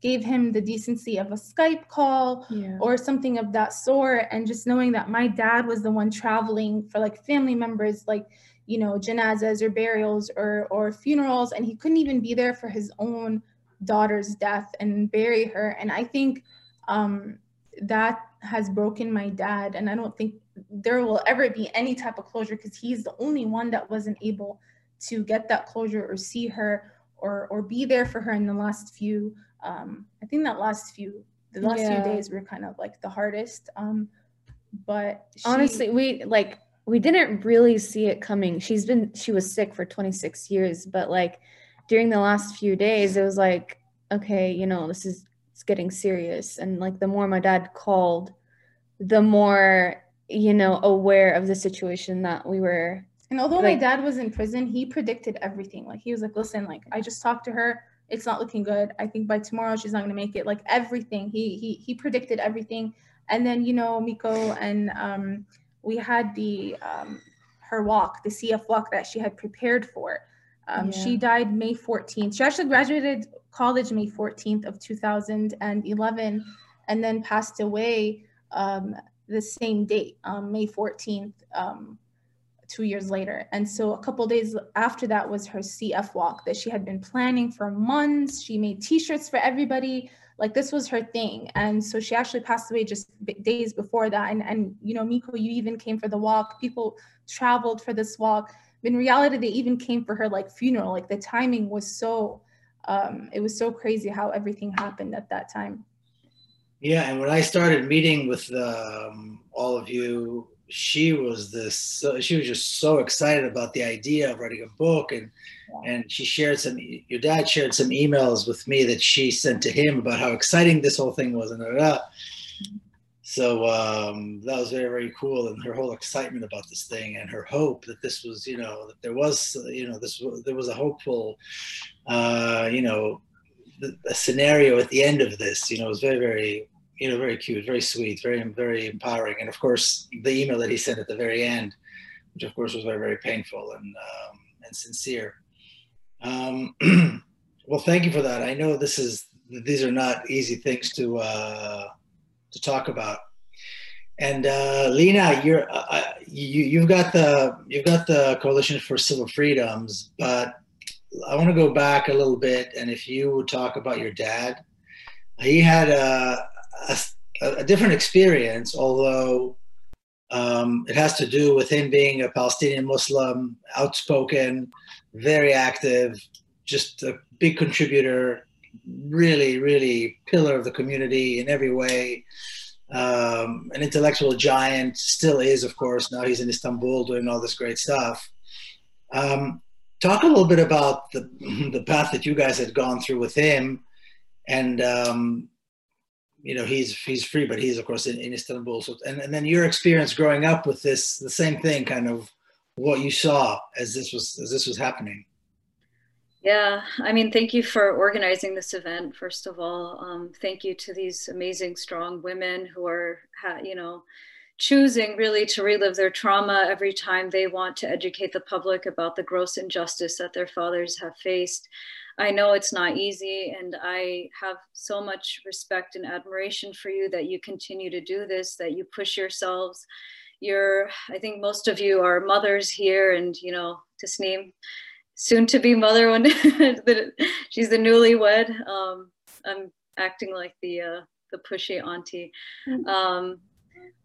gave him the decency of a Skype call yeah. or something of that sort. And just knowing that my dad was the one traveling for like family members, like, you know, janazas or burials or, or funerals. And he couldn't even be there for his own daughter's death and bury her. And I think um, that has broken my dad. And I don't think there will ever be any type of closure, because he's the only one that wasn't able to get that closure or see her or or be there for her in the last few um I think that last few the last yeah. few days were kind of like the hardest, um but she, honestly we like we didn't really see it coming. She's been she was sick for twenty-six years, but like during the last few days it was like, okay, you know, this is it's getting serious. And like the more my dad called, the more, you know, aware of the situation that we were. And although like, my dad was in prison, he predicted everything. Like he was like, listen, like I just talked to her. It's not looking good. I think by tomorrow she's not going to make it. Like everything. He he he predicted everything. And then, you know, Miko and um, we had the um, her walk, the C F walk that she had prepared for. Um, yeah. She died May fourteenth. She actually graduated college May fourteenth of two thousand eleven, and then passed away um, the same date, um, May fourteenth, um, two years later. And so a couple days after that was her C F walk that she had been planning for months. She made t-shirts for everybody. Like, this was her thing. And so she actually passed away just days before that. And, and you know, Miko, you even came for the walk. People traveled for this walk. In reality, they even came for her like funeral. Like, the timing was so, um, it was so crazy how everything happened at that time. Yeah, and when I started meeting with um, all of you, she was this, so, she was just so excited about the idea of writing a book, and yeah. and she shared some, your dad shared some emails with me that she sent to him about how exciting this whole thing was, and blah, blah. So um, that was very, very cool, and her whole excitement about this thing, and her hope that this was, you know, that there was, you know, this there was a hopeful, uh, you know, a scenario at the end of this. You know, it was very, very, you know, very cute, very sweet, very, very empowering. And of course, the email that he sent at the very end, which of course was very, very painful and um, and sincere. Um, well, thank you for that. I know this is, these are not easy things to uh, to talk about. And uh, Leena, you're uh, you you've got the you've got the Coalition for Civil Freedoms, but I want to go back a little bit, and if you would talk about your dad. He had a, a, a different experience, although um, it has to do with him being a Palestinian Muslim, outspoken, very active, just a big contributor, really, really pillar of the community in every way, um, an intellectual giant, still is, of course. Now he's in Istanbul doing all this great stuff. Um, Talk a little bit about the, the path that you guys had gone through with him. And, um, you know, he's he's free, but he's, of course, in, in Istanbul. So, and, and then your experience growing up with this, the same thing, kind of what you saw as this was, as this was happening. Yeah, I mean, thank you for organizing this event, first of all. Um, thank you to these amazing, strong women who are, you know, choosing really to relive their trauma every time they want to educate the public about the gross injustice that their fathers have faced. I know it's not easy, and I have so much respect and admiration for you that you continue to do this, that you push yourselves. You're, I think most of you are mothers here, and you know, Tasneem, soon to be mother one day. She's the newlywed. Um, I'm acting like the, uh, the pushy auntie. Um,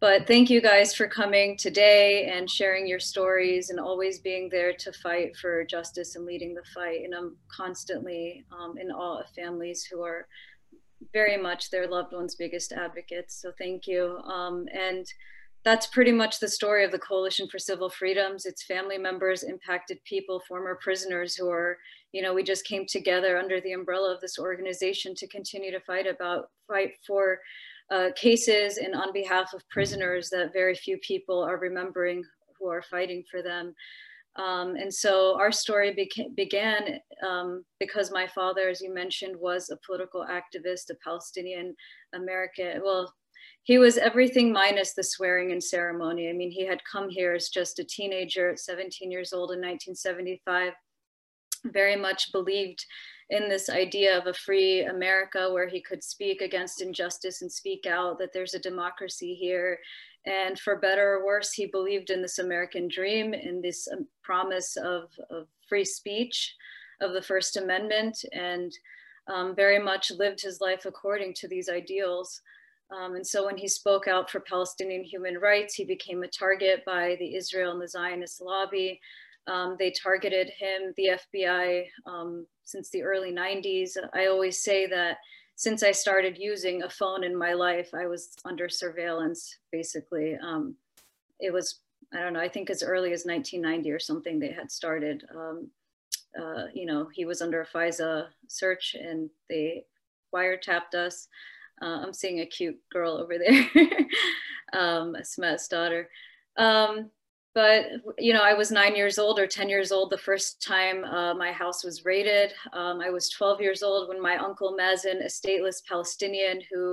But thank you guys for coming today and sharing your stories and always being there to fight for justice and leading the fight. And I'm constantly um, in awe of families who are very much their loved ones' biggest advocates. So thank you. Um, and that's pretty much the story of the Coalition for Civil Freedoms. It's family members, impacted people, former prisoners who are, you know, we just came together under the umbrella of this organization to continue to fight about, fight for Uh, cases and on behalf of prisoners that very few people are remembering who are fighting for them. Um, and so our story beca- began um, because my father, as you mentioned, was a political activist, a Palestinian American. Well, he was everything minus the swearing and ceremony. I mean, he had come here as just a teenager at seventeen years old in nineteen seventy-five, very much believed in this idea of a free America where he could speak against injustice and speak out that there's a democracy here. And for better or worse, he believed in this American dream and this um, promise of, of free speech, of the First Amendment, and um, very much lived his life according to these ideals. Um, and so when he spoke out for Palestinian human rights, he became a target by the Israel and the Zionist lobby. Um, they targeted him, the F B I, um, since the early nineties. I always say that since I started using a phone in my life, I was under surveillance, basically. Um, it was, I don't know, I think as early as nineteen ninety or something they had started. Um, uh, you know, he was under a FISA search and they wiretapped us. Uh, I'm seeing a cute girl over there, um, Asmat's daughter. Um, But, you know, I was nine years old or ten years old the first time uh, my house was raided. Um, I was twelve years old when my uncle Mazen, a stateless Palestinian who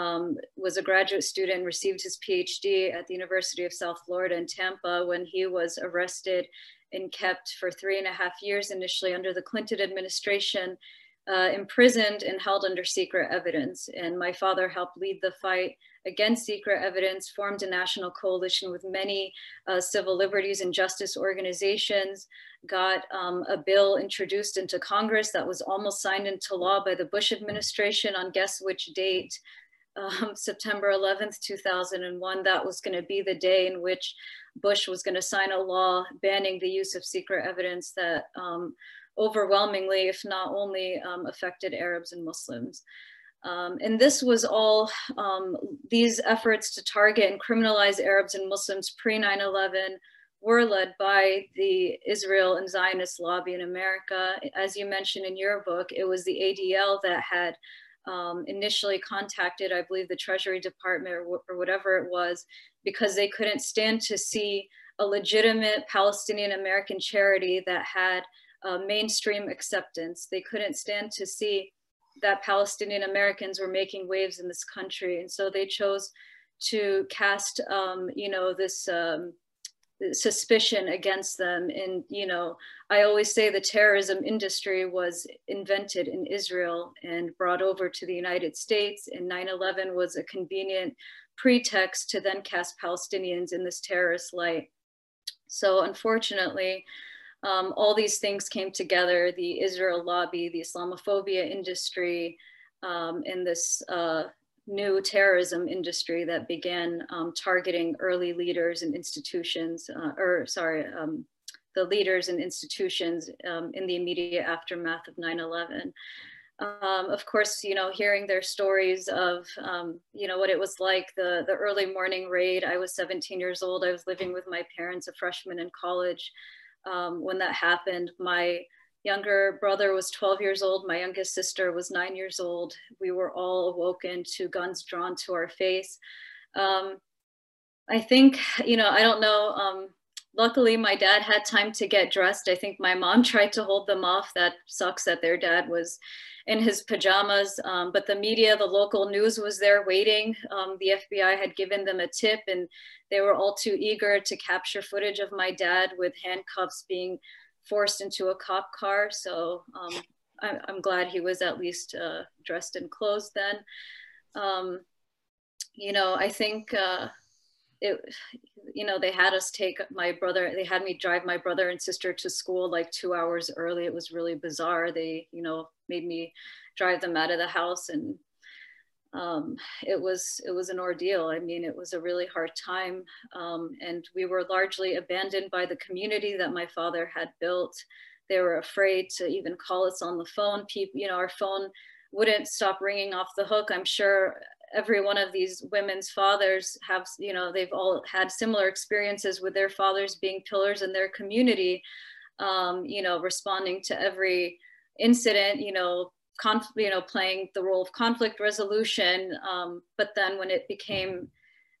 um, was a graduate student, received his PhD at the University of South Florida in Tampa, when he was arrested and kept for three and a half years initially under the Clinton administration. uh, imprisoned and held under secret evidence. And my father helped lead the fight against secret evidence, formed a national coalition with many uh, civil liberties and justice organizations, got um, a bill introduced into Congress that was almost signed into law by the Bush administration on guess which date, um, September eleventh, two thousand one. That was gonna be the day in which Bush was gonna sign a law banning the use of secret evidence that um, overwhelmingly, if not only, um, affected Arabs and Muslims. Um, and this was all, um, these efforts to target and criminalize Arabs and Muslims pre nine eleven were led by the Israel and Zionist lobby in America. As you mentioned in your book, it was the A D L that had um, initially contacted, I believe, the Treasury Department or, or whatever it was, because they couldn't stand to see a legitimate Palestinian American charity that had uh, mainstream acceptance. They couldn't stand to see that Palestinian Americans were making waves in this country. And so they chose to cast, um, you know, this um, suspicion against them. And, you know, I always say the terrorism industry was invented in Israel and brought over to the United States, and nine eleven was a convenient pretext to then cast Palestinians in this terrorist light. So unfortunately, Um, all these things came together, the Israel lobby, the Islamophobia industry, um, and this uh, new terrorism industry that began um, targeting early leaders and institutions, uh, or sorry, um, the leaders and institutions um, in the immediate aftermath of nine eleven. Um, of course, you know, hearing their stories of, um, you know, what it was like, the, the early morning raid. I was seventeen years old. I was living with my parents, a freshman in college. Um, when that happened, my younger brother was twelve years old. My youngest sister was nine years old. We were all awoken to guns drawn to our face. Um, I think, you know, I don't know. Um, luckily, my dad had time to get dressed. I think my mom tried to hold them off. That sucks that their dad was in his pajamas. Um, but the media, the local news was there waiting. Um, the F B I had given them a tip, and they were all too eager to capture footage of my dad with handcuffs being forced into a cop car. So um, I, I'm glad he was at least uh, dressed in clothes then. Um, you know, I think, uh, it, you know, they had us take my brother, they had me drive my brother and sister to school like two hours early. It was really bizarre. They, you know, made me drive them out of the house, and um, it was it was an ordeal. I mean, it was a really hard time, um, and we were largely abandoned by the community that my father had built. They were afraid to even call us on the phone. People, you know, our phone wouldn't stop ringing off the hook. I'm sure every one of these women's fathers have, you know, they've all had similar experiences with their fathers being pillars in their community, um, you know, responding to every incident, you know, conf you know, playing the role of conflict resolution. Um, but then when it became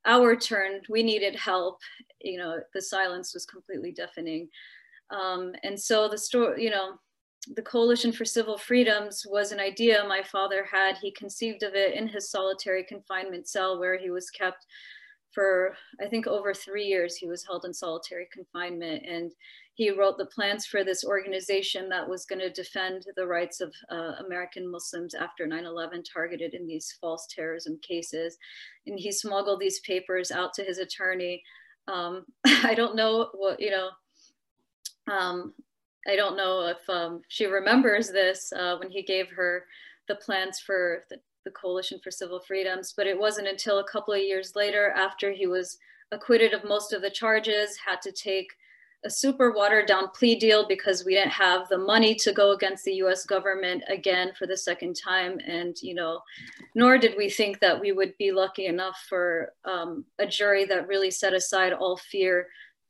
our turn, we needed help. You know, the silence was completely deafening. Um, and so the story, you know, the Coalition for Civil Freedoms was an idea my father had. He conceived of it in his solitary confinement cell, where he was kept for, I think, over three years. He was held in solitary confinement, and he wrote the plans for this organization that was going to defend the rights of uh, American Muslims after nine eleven targeted in these false terrorism cases. And he smuggled these papers out to his attorney. Um, I don't know what, you know, um, I don't know if um, she remembers this uh, when he gave her the plans for the, the Coalition for Civil Freedoms, but it wasn't until a couple of years later, after he was acquitted of most of the charges, had to take a super watered down plea deal because we didn't have the money to go against the U S government again for the second time. And, you know, nor did we think that we would be lucky enough for um, a jury that really set aside all fear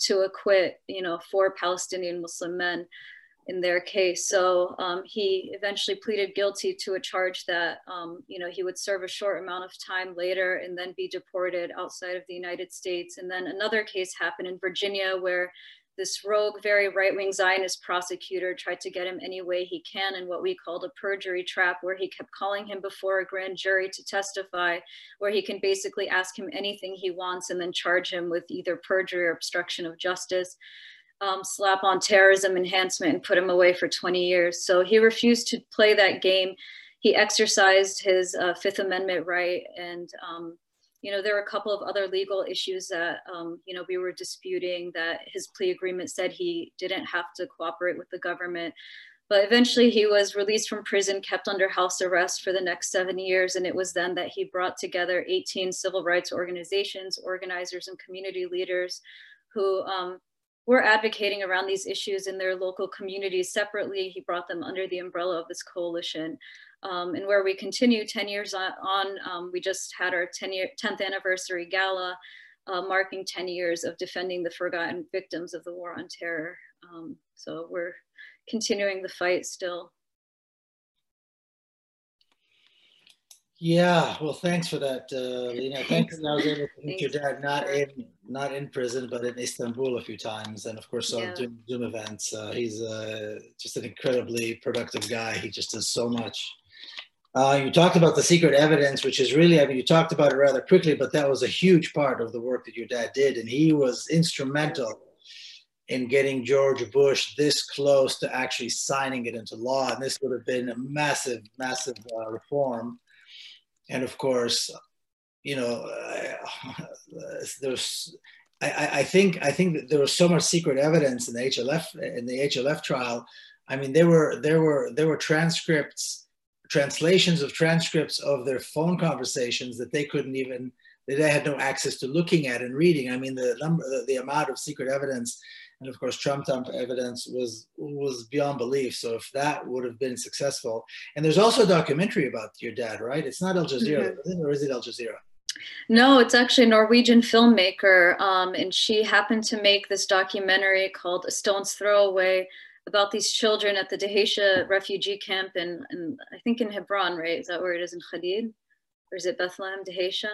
to acquit, you know, four Palestinian Muslim men in their case. So um, he eventually pleaded guilty to a charge that, um, you know, he would serve a short amount of time later and then be deported outside of the United States. And then another case happened in Virginia where this rogue, very right-wing Zionist prosecutor tried to get him any way he can in what we called a perjury trap, where he kept calling him before a grand jury to testify, where he can basically ask him anything he wants and then charge him with either perjury or obstruction of justice. um, slap on terrorism enhancement and put him away for twenty years. So he refused to play that game. He exercised his uh, Fifth Amendment right. And, um, you know, there were a couple of other legal issues that, um, you know, we were disputing, that his plea agreement said he didn't have to cooperate with the government. But eventually he was released from prison, kept under house arrest for the next seven years. And it was then that he brought together eighteen civil rights organizations, organizers, and community leaders who um, were advocating around these issues in their local communities separately. He brought them under the umbrella of this coalition. Um, and where we continue ten years on, on um, we just had our ten year, tenth anniversary gala, uh, marking ten years of defending the forgotten victims of the war on terror. Um, so we're continuing the fight still. Yeah, well, thanks for that, uh, Leena. Thanks that I was able to meet your dad, not in not in prison, but in Istanbul a few times, and of course, yeah. doing Zoom events. Uh, he's uh, just an incredibly productive guy. He just does so much. Uh, you talked about the secret evidence, which is really, I mean, you talked about it rather quickly, but that was a huge part of the work that your dad did, and he was instrumental in getting George Bush this close to actually signing it into law. And this would have been a massive, massive uh, reform. And of course, you know, uh, there's, I, I think, I think that there was so much secret evidence in the H L F, in the H L F trial. I mean, there were, there were, there were transcripts, translations of transcripts of their phone conversations that they couldn't even, that they had no access to looking at and reading. I mean, the number, the, the amount of secret evidence, and of course, Trump Trump evidence was was beyond belief. So if that would have been successful, and there's also a documentary about your dad, right? It's not Al Jazeera, mm-hmm. or is it Al Jazeera? No, it's actually a Norwegian filmmaker, um, and she happened to make this documentary called A Stone's Throw Away about these children at the Dehesha refugee camp, in, in I think in Hebron, right? Is that where it is, in Khalid, or is it Bethlehem, Dehesha?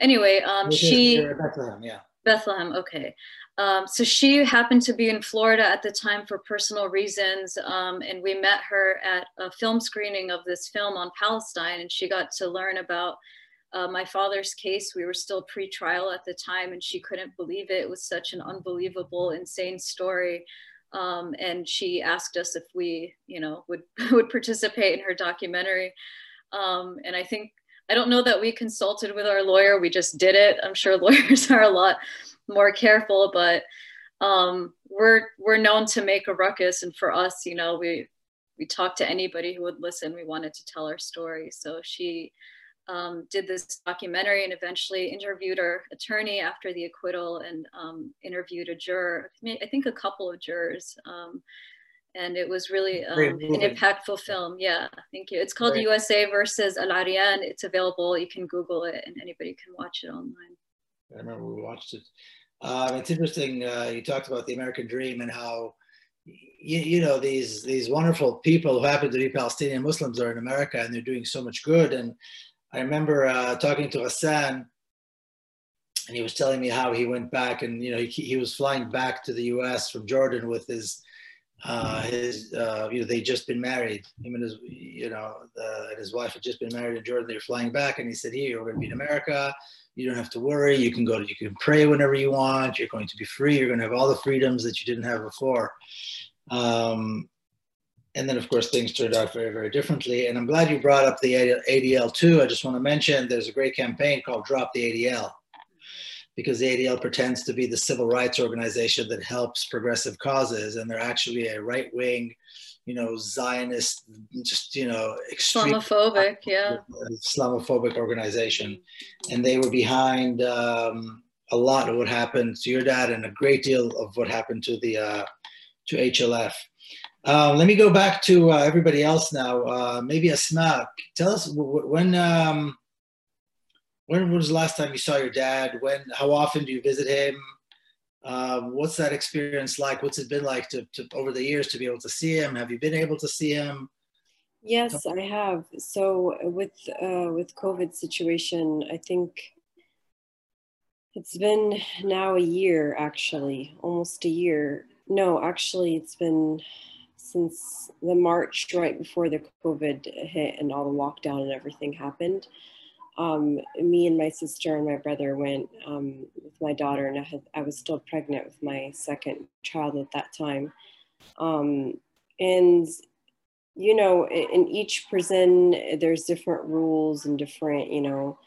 Anyway, um, she Bethlehem, yeah. Bethlehem, okay. Um, so she happened to be in Florida at the time for personal reasons, um, and we met her at a film screening of this film on Palestine, and she got to learn about uh, my father's case. We were still pre-trial at the time, and she couldn't believe it. It was such an unbelievable, insane story, um, and she asked us if we, you know, would, would participate in her documentary, um, and I think, I don't know that we consulted with our lawyer, we just did it. I'm sure lawyers are a lot more careful, but um, we're, we're known to make a ruckus. And for us, you know, we, we talked to anybody who would listen. We wanted to tell our story. So she um, did this documentary and eventually interviewed our attorney after the acquittal, and um, interviewed a juror, I think a couple of jurors. Um, And it was really um, an impactful film. Yeah, thank you. It's called Great. U S A versus Al-Arian. It's available. You can Google it, and anybody can watch it online. I remember we watched it. Uh, it's interesting. Uh, you talked about the American dream and how, you, you know, these these wonderful people who happen to be Palestinian Muslims are in America, and they're doing so much good. And I remember uh, talking to Ghassan, and he was telling me how he went back, and you know, he he was flying back to the U S from Jordan with his. Uh, his, uh, you know, they'd just been married. Him and his, you know, uh, and his wife had just been married in Jordan. They were flying back, and he said, "Here, you're going to be in America. You don't have to worry. You can go to, you can pray whenever you want. You're going to be free. You're going to have all the freedoms that you didn't have before." Um, and then, of course, things turned out very, very differently. And I'm glad you brought up the A D L too. I just want to mention there's a great campaign called "Drop the A D L," because the A D L pretends to be the civil rights organization that helps progressive causes, and they're actually a right-wing, you know, Zionist, just, you know, extreme Islamophobic, yeah. Islamophobic organization. And they were behind um, a lot of what happened to your dad, and a great deal of what happened to the, uh, to H L F. Uh, let me go back to uh, everybody else now. Uh, maybe Azmat, tell us when, um, When was the last time you saw your dad? When? How often do you visit him? Uh, what's that experience like? What's it been like to, to over the years to be able to see him? Have you been able to see him? Yes, I have. So with uh, with COVID situation, I think it's been now a year, actually, almost a year. No, actually, it's been since the March, right before the COVID hit and all the lockdown and everything happened. Um, me and my sister and my brother went um, with my daughter, and I, had, I was still pregnant with my second child at that time. Um, and, you know, in, in each prison, there's different rules and different, you know,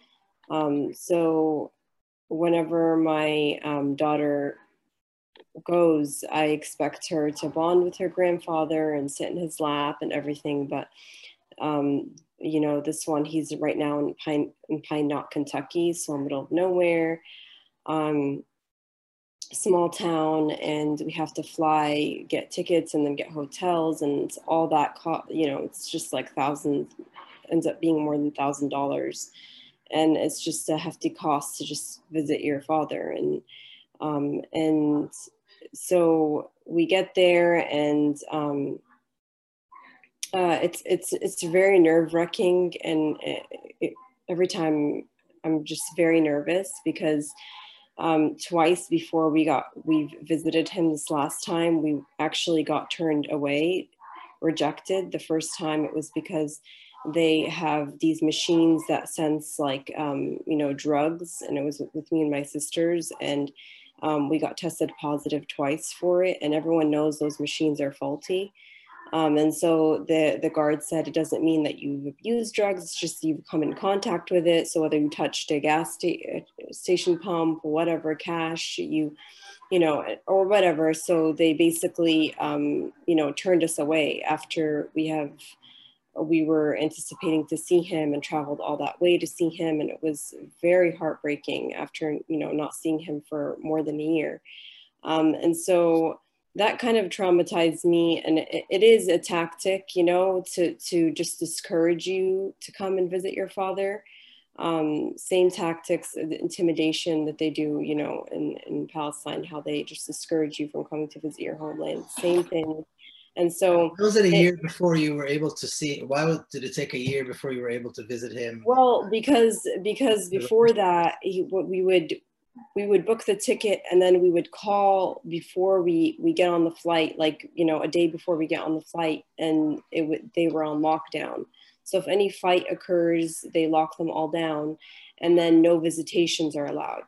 um, so whenever my um, daughter goes, I expect her to bond with her grandfather and sit in his lap and everything, but, um, you know, this one, he's right now in Pine, in Pine Knot, Kentucky, so middle of nowhere, um, small town, and we have to fly, get tickets, and then get hotels, and it's all that, co you know, it's just like thousands, ends up being more than a thousand dollars, and it's just a hefty cost to just visit your father, and, um, and so we get there, and, um, Uh, it's it's it's very nerve-wracking, and it, it, every time I'm just very nervous, because um, twice before we got we visited him this last time, we actually got turned away, rejected. The first time it was because they have these machines that sense like um, you know, drugs, and it was with me and my sisters, and um, we got tested positive twice for it, and everyone knows those machines are faulty. Um, and so the, the guard said, it doesn't mean that you've abused drugs, it's just you've come in contact with it. So whether you touched a gas sta station pump, whatever, cash, you, you know, or whatever. So they basically, um, you know, turned us away after we have, we were anticipating to see him and traveled all that way to see him. And it was very heartbreaking after, you know, not seeing him for more than a year. Um, and so that kind of traumatized me, and it, it is a tactic, you know, to, to just discourage you to come and visit your father. Um, same tactics, the intimidation that they do, you know, in, in Palestine, how they just discourage you from coming to visit your homeland, same thing. And so- Was it a year before you were able to see, why did it take a year before you were able to visit him? Well, because, because before that, he, what we would, we would book the ticket, and then we would call before we, we get on the flight, like, you know, a day before we get on the flight, and it would, they were on lockdown. So if any fight occurs, they lock them all down, and then no visitations are allowed.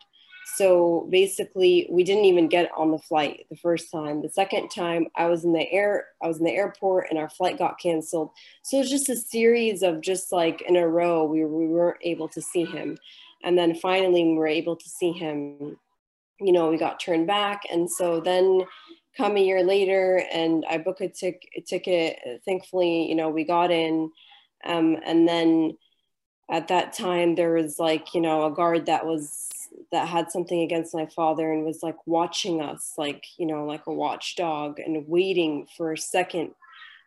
So basically we didn't even get on the flight the first time. The second time I was in the air, I was in the airport, and our flight got canceled. So it was just a series of just like in a row, we, we weren't able to see him. And then finally, we were able to see him, you know, we got turned back. And so then come a year later, and I book a, tic a ticket. Thankfully, you know, we got in. Um, and then at that time, there was like, you know, a guard that was, that had something against my father and was like watching us, like, you know, like a watchdog, and waiting for a second,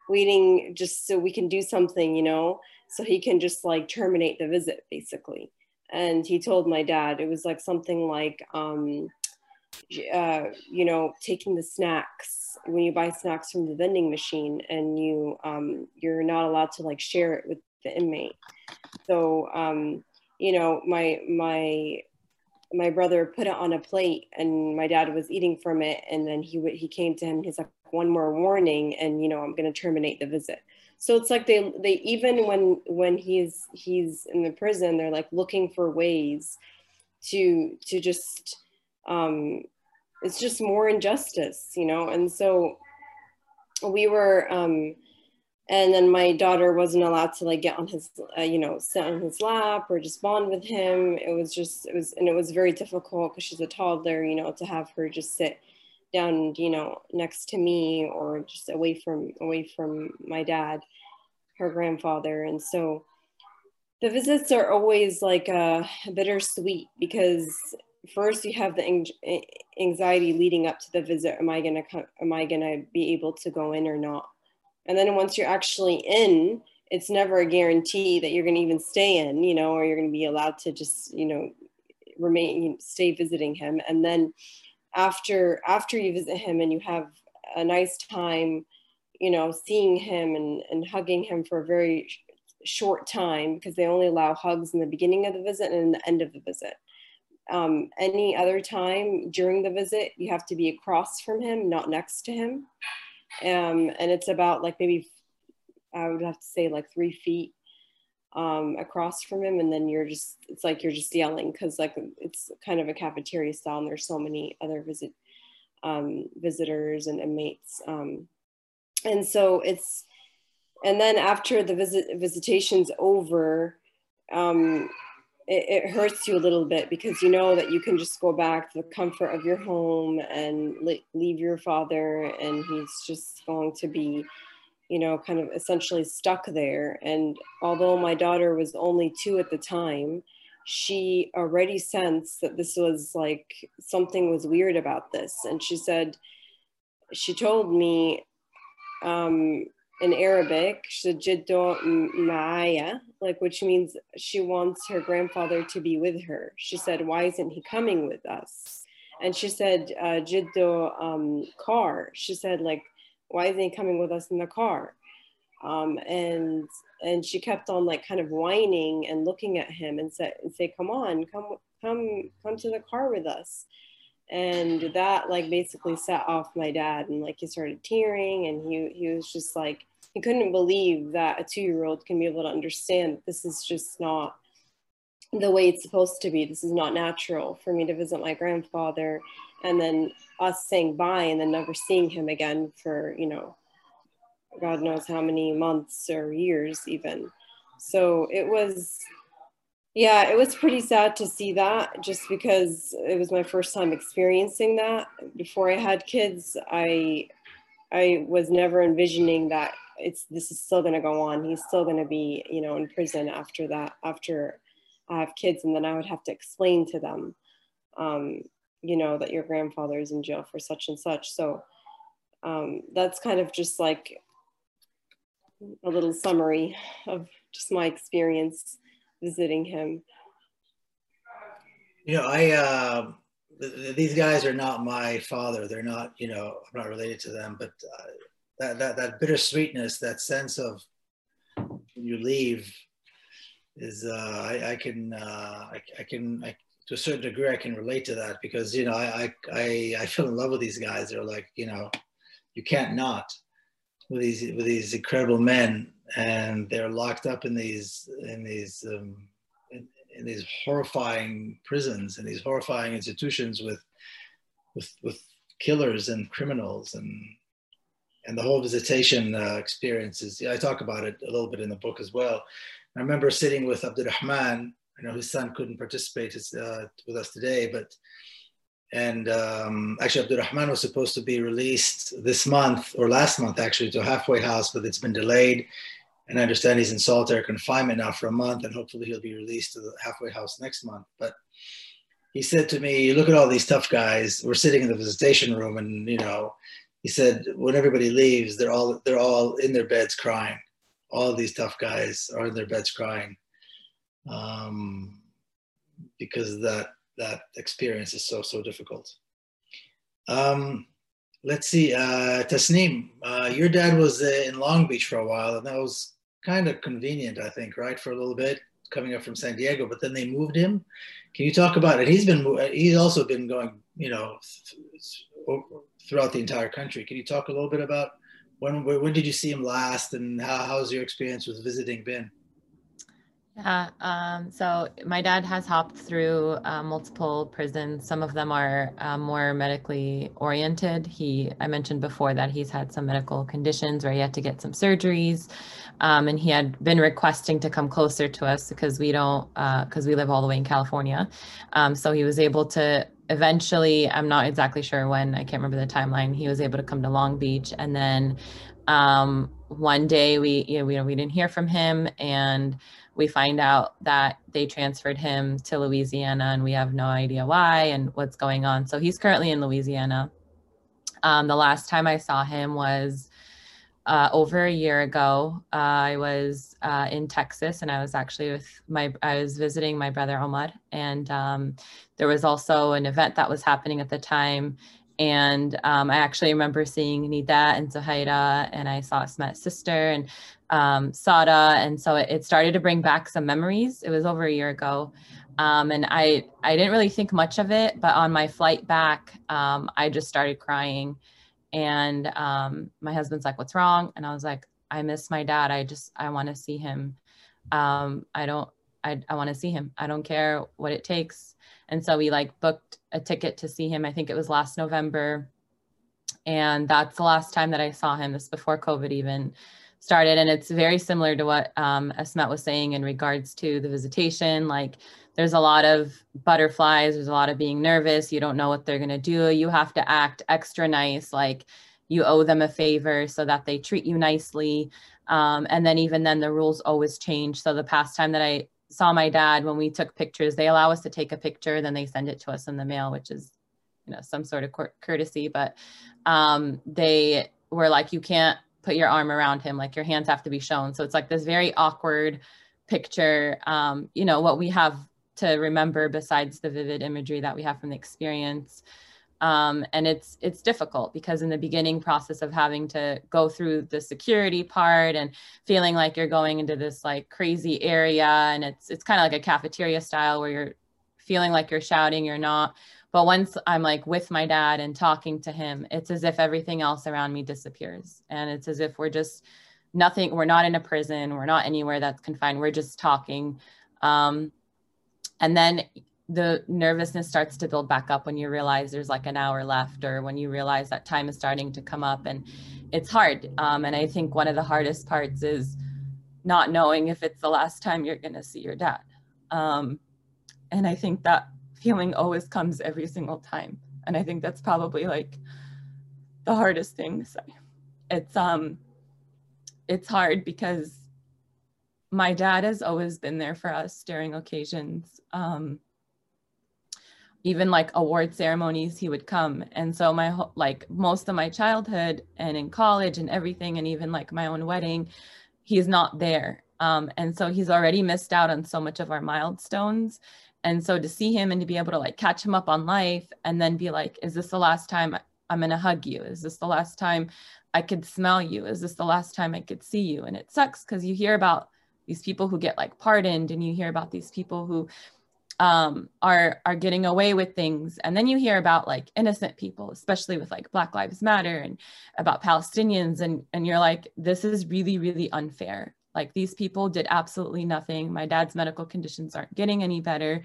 waiting just so we can do something, you know, so he can just like terminate the visit, basically. And he told my dad, it was like something like, um, uh, you know, taking the snacks, when you buy snacks from the vending machine, and you, um, you're not allowed to like share it with the inmate. So, um, you know, my, my, my brother put it on a plate, and my dad was eating from it. And then he, he came to him, and he's like, one more warning, and, you know, I'm going to terminate the visit. So it's like they, they even when when he's he's in the prison, they're like looking for ways to to just um, it's just more injustice, you know. And so we were, um, and then my daughter wasn't allowed to like get on his uh, you know, sit on his lap or just bond with him. It was just it was and it was very difficult because she's a toddler, you know, to have her just sit down, you know, next to me, or just away from away from my dad, her grandfather. And so the visits are always like a bittersweet, because first you have the anxiety leading up to the visit. Am I gonna come? Am I gonna be able to go in or not? And then once you're actually in, it's never a guarantee that you're gonna even stay in, you know, or you're gonna be allowed to just, you know, remain, stay visiting him. And then after after you visit him and you have a nice time, you know, seeing him and, and hugging him for a very sh short time, because they only allow hugs in the beginning of the visit and in the end of the visit. Um, any other time during the visit, you have to be across from him, not next to him. Um, and it's about like maybe, I would have to say like three feet. um, across from him, and then you're just, it's like you're just yelling, because like it's kind of a cafeteria style, and there's so many other visit um, visitors and inmates, um, and so it's, and then after the visit visitation's over, um, it, it hurts you a little bit, because you know that you can just go back to the comfort of your home and leave your father, and he's just going to be, you know, kind of essentially stuck there. And although my daughter was only two at the time, she already sensed that this was like, something was weird about this. And she said, she told me um, in Arabic, like, which means she wants her grandfather to be with her. She said, why isn't he coming with us? And she said, Jiddo um, car. She said, like, why isn't he coming with us in the car? Um, and and she kept on like kind of whining and looking at him, and said, and say, come on, come, come, come to the car with us. And that like basically set off my dad, and like he started tearing, and he he was just like, he couldn't believe that a two-year-old can be able to understand that this is just not the way it's supposed to be. This is not natural for me to visit my grandfather, and then us saying bye and then never seeing him again for, you know, God knows how many months or years even. So it was, yeah, it was pretty sad to see that, just because it was my first time experiencing that. Before I had kids, I I was never envisioning that it's, this is still gonna go on. He's still gonna be, you know, in prison after that, after I have kids, and then I would have to explain to them, um, you know, that your grandfather is in jail for such and such. So um, that's kind of just like a little summary of just my experience visiting him. You know, I, uh, th these guys are not my father. They're not, you know, I'm not related to them, but uh, that, that, that bittersweetness, that sense of when you leave is, uh, I, I can, uh, I, I can, I, to a certain degree, I can relate to that, because, you know, I, I, I fell in love with these guys. They're like, you know, you can't not with these, with these incredible men, and they're locked up in these, in these, um, in, in these horrifying prisons and these horrifying institutions with, with, with killers and criminals, and, and the whole visitation uh, experience is, I talk about it a little bit in the book as well. I remember sitting with Abdulrahman, I know his son couldn't participate uh, with us today, but, and um, actually Abdulrahman was supposed to be released this month, or last month actually, to a halfway house, but it's been delayed. And I understand he's in solitary confinement now for a month, and hopefully he'll be released to the halfway house next month. But he said to me, look at all these tough guys. We're sitting in the visitation room, and you know, he said, when everybody leaves, they're all, they're all in their beds crying. All of these tough guys are in their beds crying. Um, because that that experience is so so difficult. Um, let's see, uh, Tasneem, uh, your dad was uh, in Long Beach for a while, and that was kind of convenient, I think, right, for a little bit, coming up from San Diego. But then they moved him. Can you talk about it? He's been he's also been going, you know, throughout the entire country. Can you talk a little bit about when when did you see him last, and how how's your experience with visiting been? Yeah, um, so my dad has hopped through uh, multiple prisons. Some of them are uh, more medically oriented. He, I mentioned before that he's had some medical conditions where he had to get some surgeries, um, and he had been requesting to come closer to us because we don't, because uh, we live all the way in California. Um, so he was able to eventually, I'm not exactly sure when, I can't remember the timeline, he was able to come to Long Beach, and then um, one day we, you know, we, we didn't hear from him, and we find out that they transferred him to Louisiana, and we have no idea why and what's going on. So he's currently in Louisiana. Um, the last time I saw him was uh, over a year ago. Uh, I was uh, in Texas, and I was actually with my, I was visiting my brother Omar, and um, there was also an event that was happening at the time. And um, I actually remember seeing Nida and Zuhaira, and I saw Asmat's sister, and um, Sada. And so it, it started to bring back some memories. It was over a year ago. Um, and I, I didn't really think much of it, but on my flight back, um, I just started crying. And um, my husband's like, what's wrong? And I was like, I miss my dad. I just, I want to see him. Um, I don't, I, I want to see him. I don't care what it takes. And so we like booked a ticket to see him. I think it was last November. And that's the last time that I saw him. This before COVID even started. And it's very similar to what um, Azmat was saying in regards to the visitation. Like there's a lot of butterflies. There's a lot of being nervous. You don't know what they're going to do. You have to act extra nice. Like you owe them a favor so that they treat you nicely. Um, and then even then the rules always change. So the past time that I saw my dad, when we took pictures, they allow us to take a picture, then they send it to us in the mail, which is, you know, some sort of courtesy, but um, they were like, you can't put your arm around him, like your hands have to be shown. So it's like this very awkward picture. Um, you know, what we have to remember besides the vivid imagery that we have from the experience. Um, and it's it's difficult because in the beginning process of having to go through the security part and feeling like you're going into this like crazy area, and it's it's kind of like a cafeteria style where you're feeling like you're shouting, you're not. But once I'm like with my dad and talking to him, it's as if everything else around me disappears. And it's as if we're just nothing, we're not in a prison, we're not anywhere that's confined, we're just talking. Um, and then the nervousness starts to build back up when you realize there's like an hour left, or when you realize that time is starting to come up, and it's hard. Um, and I think one of the hardest parts is not knowing if it's the last time you're gonna see your dad. Um, and I think that feeling always comes every single time. And I think that's probably like the hardest thing. So it's, um, it's hard because my dad has always been there for us during occasions. Um, even like award ceremonies, he would come. And so my whole, like most of my childhood and in college and everything, and even like my own wedding, he's not there. Um, and so he's already missed out on so much of our milestones. And so to see him and to be able to like catch him up on life and then be like, is this the last time I'm gonna hug you? Is this the last time I could smell you? Is this the last time I could see you? And it sucks because you hear about these people who get like pardoned, and you hear about these people who um, are, are getting away with things. And then you hear about like innocent people, especially with like Black Lives Matter and about Palestinians. And, and you're like, this is really, really unfair. Like these people did absolutely nothing. My dad's medical conditions aren't getting any better.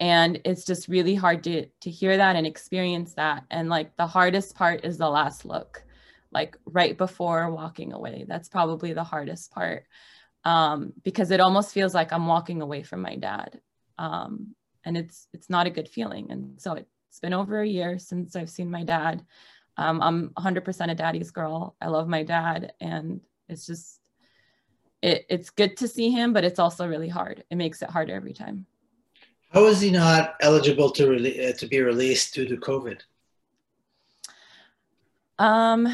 And it's just really hard to, to hear that and experience that. And like the hardest part is the last look, like right before walking away. That's probably the hardest part um, because it almost feels like I'm walking away from my dad. Um, and it's it's not a good feeling. And so it's been over a year since I've seen my dad. Um, I'm one hundred percent a daddy's girl. I love my dad. And it's just, it, it's good to see him, but it's also really hard. It makes it harder every time. How is he not eligible to, re uh, to be released due to COVID? Um,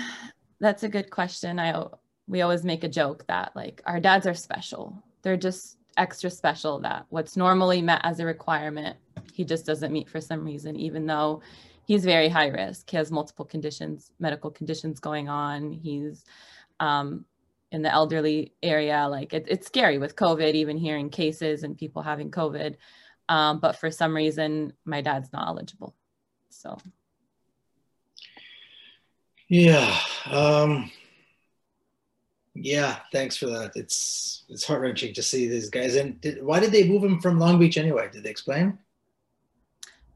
that's a good question. I, we always make a joke that like our dads are special. They're just extra special, that what's normally met as a requirement, he just doesn't meet for some reason, even though he's very high risk. He has multiple conditions, medical conditions going on. He's um, in the elderly area. Like it, it's scary with COVID, even hearing cases and people having COVID. Um, but for some reason, my dad's not eligible. So. Yeah. Um... Yeah, thanks for that. It's it's heart-wrenching to see these guys. And did, why did they move him from Long Beach anyway? Did they explain?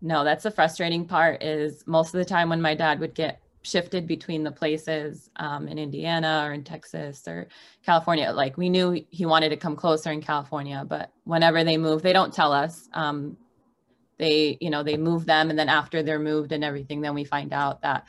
No, that's the frustrating part is most of the time when my dad would get shifted between the places um, in Indiana or in Texas or California, like we knew he wanted to come closer in California, but whenever they move, they don't tell us. Um, they, you know, they move them, and then after they're moved and everything, then we find out that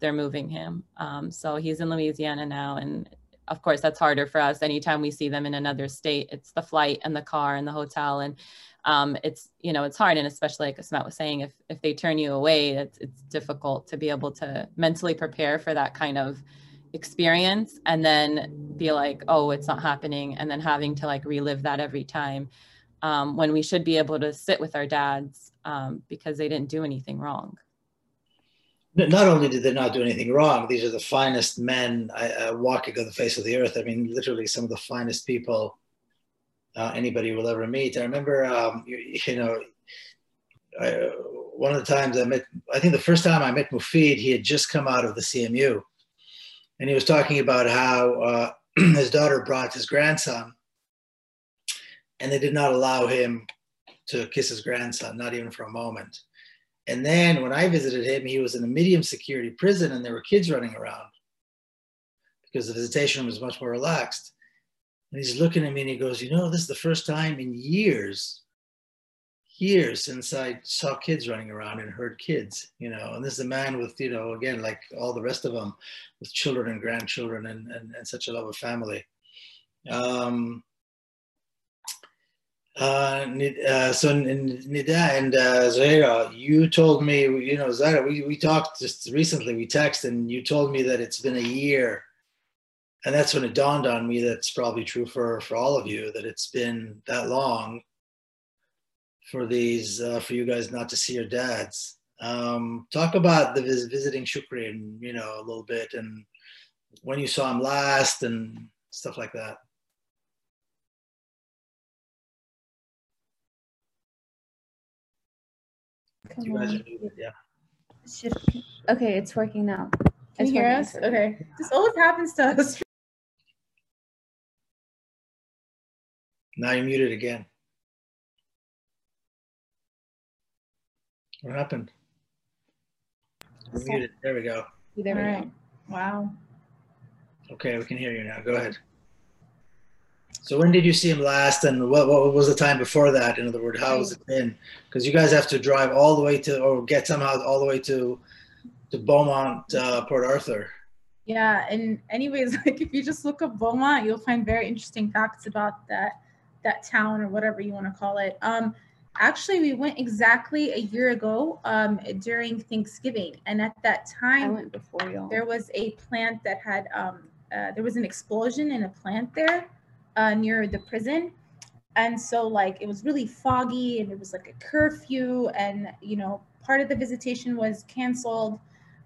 they're moving him. Um, so he's in Louisiana now, and of course, that's harder for us. Anytime we see them in another state, it's the flight and the car and the hotel. And um, it's, you know, it's hard. And especially like Azmat was saying, if, if they turn you away, it's, it's difficult to be able to mentally prepare for that kind of experience and then be like, oh, it's not happening. And then having to like relive that every time um, when we should be able to sit with our dads um, because they didn't do anything wrong. Not only did they not do anything wrong, these are the finest men uh, walking on the face of the earth. I mean, literally some of the finest people uh, anybody will ever meet. I remember, um, you, you know, I, one of the times I met, I think the first time I met Mufid, he had just come out of the C M U. And he was talking about how uh, his daughter brought his grandson and they did not allow him to kiss his grandson, not even for a moment. And then when I visited him, he was in a medium security prison and there were kids running around because the visitation was much more relaxed. And he's looking at me and he goes, you know, this is the first time in years, years since I saw kids running around and heard kids, you know, and this is a man with, you know, again, like all the rest of them, with children and grandchildren and, and, and such a love of family. Um, Uh, uh, so Nida and uh, Zuhaira, you told me, you know, Zuhaira, we, we talked just recently, we texted, and you told me that it's been a year. And that's when it dawned on me that's probably true for, for all of you, that it's been that long for these, uh, for you guys not to see your dads. Um, talk about the vis visiting Shukri and, you know, a little bit, and when you saw him last and stuff like that. You guys are muted, yeah. Should, okay, it's working now. Can you hear us? Okay. This always happens to us. Now you're muted again. What happened? You're muted. There we go. All right. Wow. Okay, we can hear you now. Go ahead. So when did you see him last, and what, what was the time before that? In other words, how has it been? Because you guys have to drive all the way to, or get somehow all the way to, to Beaumont, uh, Port Arthur. Yeah, and anyways, like if you just look up Beaumont, you'll find very interesting facts about that, that town or whatever you want to call it. Um, actually, we went exactly a year ago um, during Thanksgiving, and at that time, I went before y'all. There was a plant that had, um, uh, there was an explosion in a plant there. Uh, near the prison, and so like it was really foggy and it was like a curfew, and you know part of the visitation was canceled,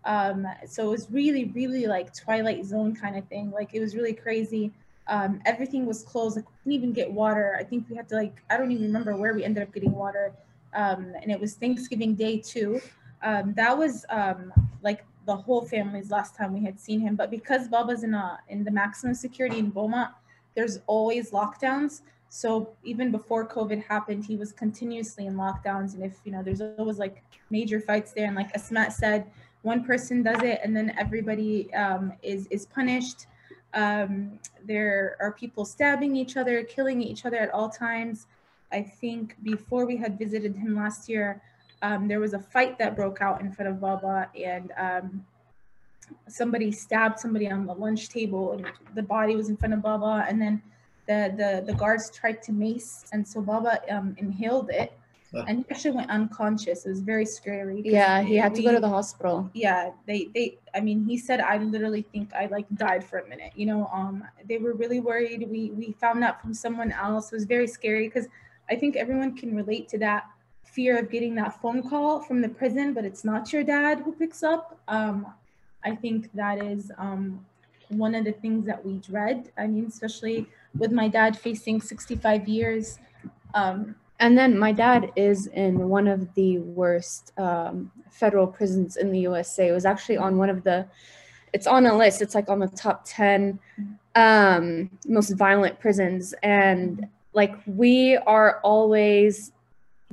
um, so it was really really like Twilight Zone kind of thing. Like it was really crazy. Um, everything was closed. Like, we couldn't even get water. I think we had to like I don't even remember where we ended up getting water, um, and it was Thanksgiving Day too. Um, that was um, like the whole family's last time we had seen him, but because Baba's in a, in the maximum security in Beaumont, there's always lockdowns. So even before COVID happened, he was continuously in lockdowns. And if, you know, there's always like major fights there. And like Azmat said, one person does it and then everybody um, is, is punished. Um, there are people stabbing each other, killing each other at all times. I think before we had visited him last year, um, there was a fight that broke out in front of Baba, and um, somebody stabbed somebody on the lunch table, and the body was in front of Baba, and then the the, the guards tried to mace, and so Baba um, inhaled it, oh. and he actually went unconscious. It was very scary. Yeah, he had we, to go to the hospital. Yeah, they, they, I mean, he said, I literally think I like died for a minute, you know, um, they were really worried. We, we found out from someone else. It was very scary, because I think everyone can relate to that fear of getting that phone call from the prison, but it's not your dad who picks up. Um, I think that is um, one of the things that we dread. I mean, especially with my dad facing sixty-five years. Um, and then my dad is in one of the worst um, federal prisons in the U S A. It was actually on one of the, it's on a list. It's like on the top ten um, most violent prisons. And like, we are always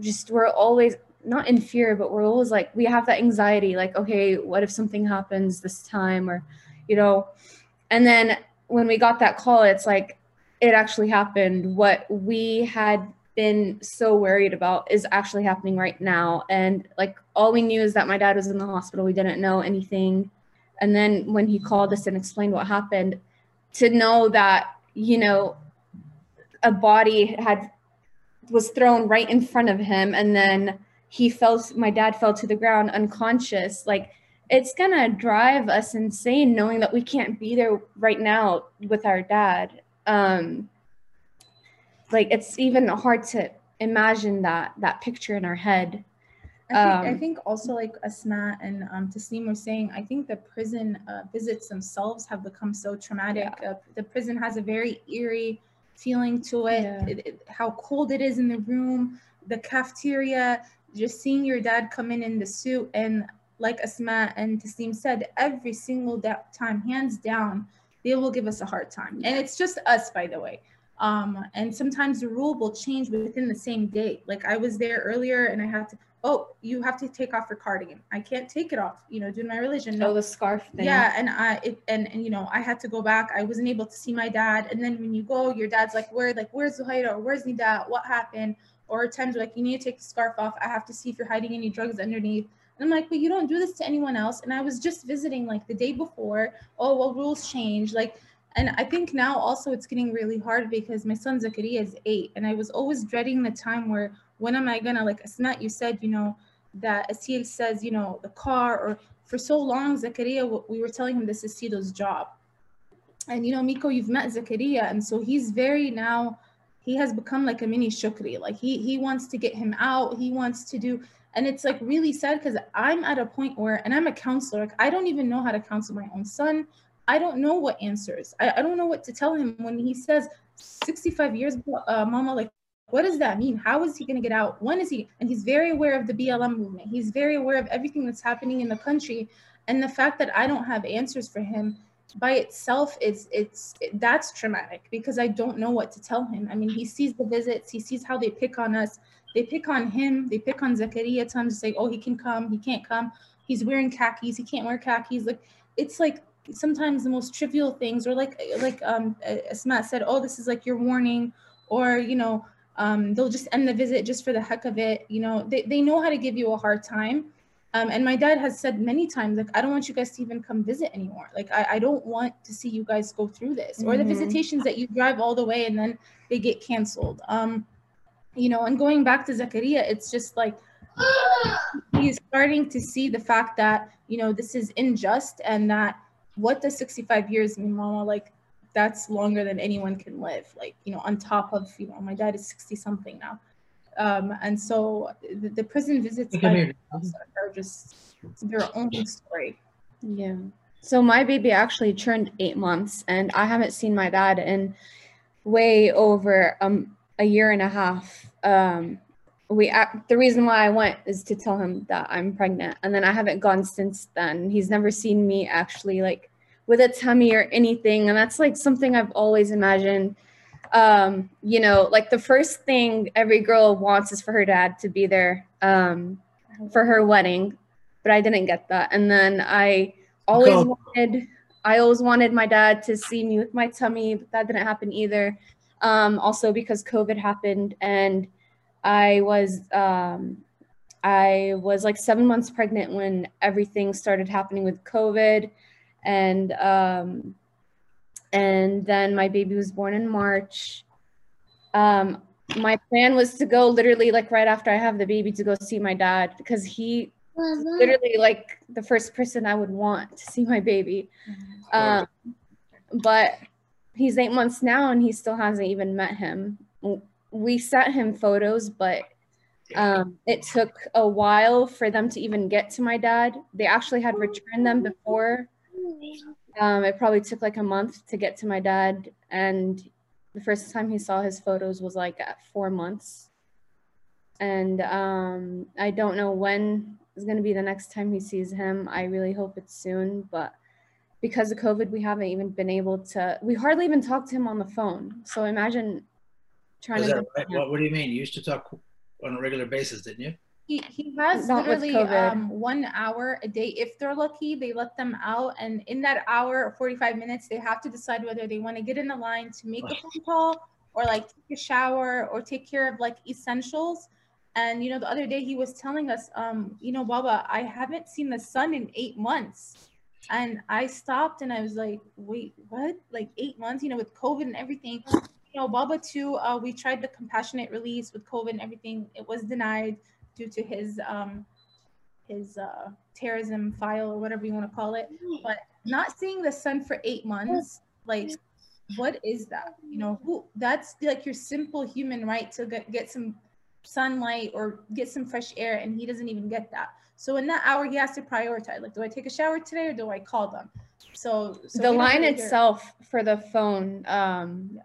just, we're always, not in fear, but we're always like, we have that anxiety, like, okay, what if something happens this time, or, you know, and then when we got that call, it's like, it actually happened. What we had been so worried about is actually happening right now. And like, all we knew is that my dad was in the hospital. We didn't know anything. And then when he called us and explained what happened, to know that, you know, a body had, was thrown right in front of him, and then he fell, my dad fell to the ground unconscious. Like, it's gonna drive us insane knowing that we can't be there right now with our dad. Um, like, it's even hard to imagine that, that picture in our head. Um, I, think, I think also, like Azmat and um, Tasneem were saying, I think the prison uh, visits themselves have become so traumatic. Yeah. Uh, the prison has a very eerie feeling to it. Yeah. It, it, how cold it is in the room, the cafeteria, just seeing your dad come in in the suit, and like Azmat and Tasneem said, every single time, hands down, they will give us a hard time. And it's just us, by the way. Um, and sometimes the rule will change within the same day. Like I was there earlier and I had to, oh, you have to take off your cardigan. I can't take it off, you know, due to my religion. No, oh, the scarf thing. Yeah, and I, it, and, and, you know, I had to go back. I wasn't able to see my dad. And then when you go, your dad's like, where, like, where's Zuhaira? Or where's Nida? What happened? Or at times like, you need to take the scarf off. I have to see if you're hiding any drugs underneath. And I'm like, but you don't do this to anyone else. And I was just visiting like the day before. Oh, well, rules change. Like, and I think now also it's getting really hard because my son Zakaria is eight, and I was always dreading the time where, when am I gonna, like Azmat, you said, you know, that Asil says, you know, the car, or for so long, Zakaria, we were telling him this is Sido's job. And, you know, Miko, you've met Zakaria, and so he's very now, he has become like a mini Shukri. Like he, he wants to get him out, he wants to do, and it's like really sad because I'm at a point where, and I'm a counselor, like I don't even know how to counsel my own son. I don't know what answers. I, I don't know what to tell him when he says sixty-five years, uh, mama, like, what does that mean? How is he going to get out? When is he? And he's very aware of the B L M movement. He's very aware of everything that's happening in the country. And the fact that I don't have answers for him by itself, is it's it, that's traumatic because I don't know what to tell him. I mean, he sees the visits. He sees how they pick on us. They pick on him. They pick on Zakaria at times to say, oh, he can come. He can't come. He's wearing khakis. He can't wear khakis. Like, it's like, sometimes the most trivial things, or like like um Azmat said, oh, this is like your warning, or you know, um they'll just end the visit just for the heck of it, you know, they, they know how to give you a hard time. Um and my dad has said many times, like, I don't want you guys to even come visit anymore, like I, I don't want to see you guys go through this. Mm-hmm. Or the visitations that you drive all the way and then they get canceled. Um you know, and going back to Zakaria, it's just like he's starting to see the fact that, you know, this is unjust, and that what does sixty-five years mean, mama? Like, that's longer than anyone can live. Like, you know, on top of, you know, my dad is sixty something now. Um, and so the, the prison visits are just their own story. Yeah. So my baby actually turned eight months and I haven't seen my dad in way over um, a year and a half. Um, we uh, the reason why I went is to tell him that I'm pregnant, and then I haven't gone since then. He's never seen me actually like with a tummy or anything, and that's like something I've always imagined. Um you know, like the first thing every girl wants is for her dad to be there um for her wedding, but I didn't get that. And then I always Go. wanted I always wanted my dad to see me with my tummy, but that didn't happen either, um also because COVID happened, and I was, um, I was like seven months pregnant when everything started happening with COVID, and, um, and then my baby was born in March. Um, my plan was to go literally like right after I have the baby to go see my dad, because he was literally like the first person I would want to see my baby. Um, but he's eight months now and he still hasn't even met him. We sent him photos, but um, it took a while for them to even get to my dad. They actually had returned them before. Um, it probably took like a month to get to my dad. And the first time he saw his photos was like at four months. And um, I don't know when is going to be the next time he sees him. I really hope it's soon, but because of COVID, we haven't even been able to, we hardly even talked to him on the phone. So imagine Is that right? what, what do you mean? You used to talk on a regular basis, didn't you? He, he has Not literally um, one hour a day. If they're lucky, they let them out. And in that hour or forty-five minutes, they have to decide whether they want to get in the line to make a phone call, or like take a shower, or take care of like essentials. And, you know, the other day he was telling us, um, you know, Baba, I haven't seen the sun in eight months. And I stopped and I was like, wait, what? Like eight months, you know, with COVID and everything. You know, Baba too, uh, we tried the compassionate release with COVID and everything. It was denied due to his um, his uh, terrorism file, or whatever you want to call it. But not seeing the sun for eight months, like, what is that? You know, who, that's like your simple human right to get, get some sunlight or get some fresh air, and he doesn't even get that. So in that hour, he has to prioritize. Like, do I take a shower today or do I call them? So, so the line itself for the phone, um, yeah.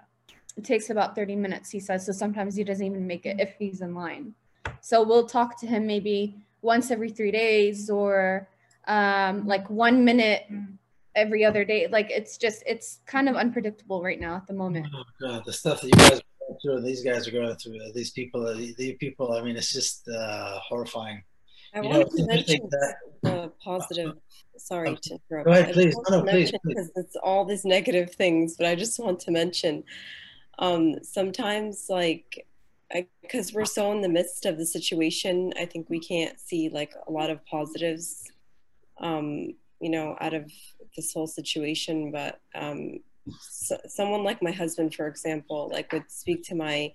It takes about thirty minutes, he says, so sometimes he doesn't even make it if he's in line. So we'll talk to him maybe once every three days or um, like one minute every other day. Like, it's just, it's kind of unpredictable right now at the moment. Oh God, the stuff that you guys are going through, these guys are going through, these people, these people, I mean, it's just uh, horrifying. I you wanted know, to mention that, the positive, sorry um, to interrupt. Go ahead, please. No, no, please, please. It's all these negative things, but I just want to mention, um, sometimes, like, because we're so in the midst of the situation, I think we can't see, like, a lot of positives, um, you know, out of this whole situation. But um, so, someone like my husband, for example, like, would speak to my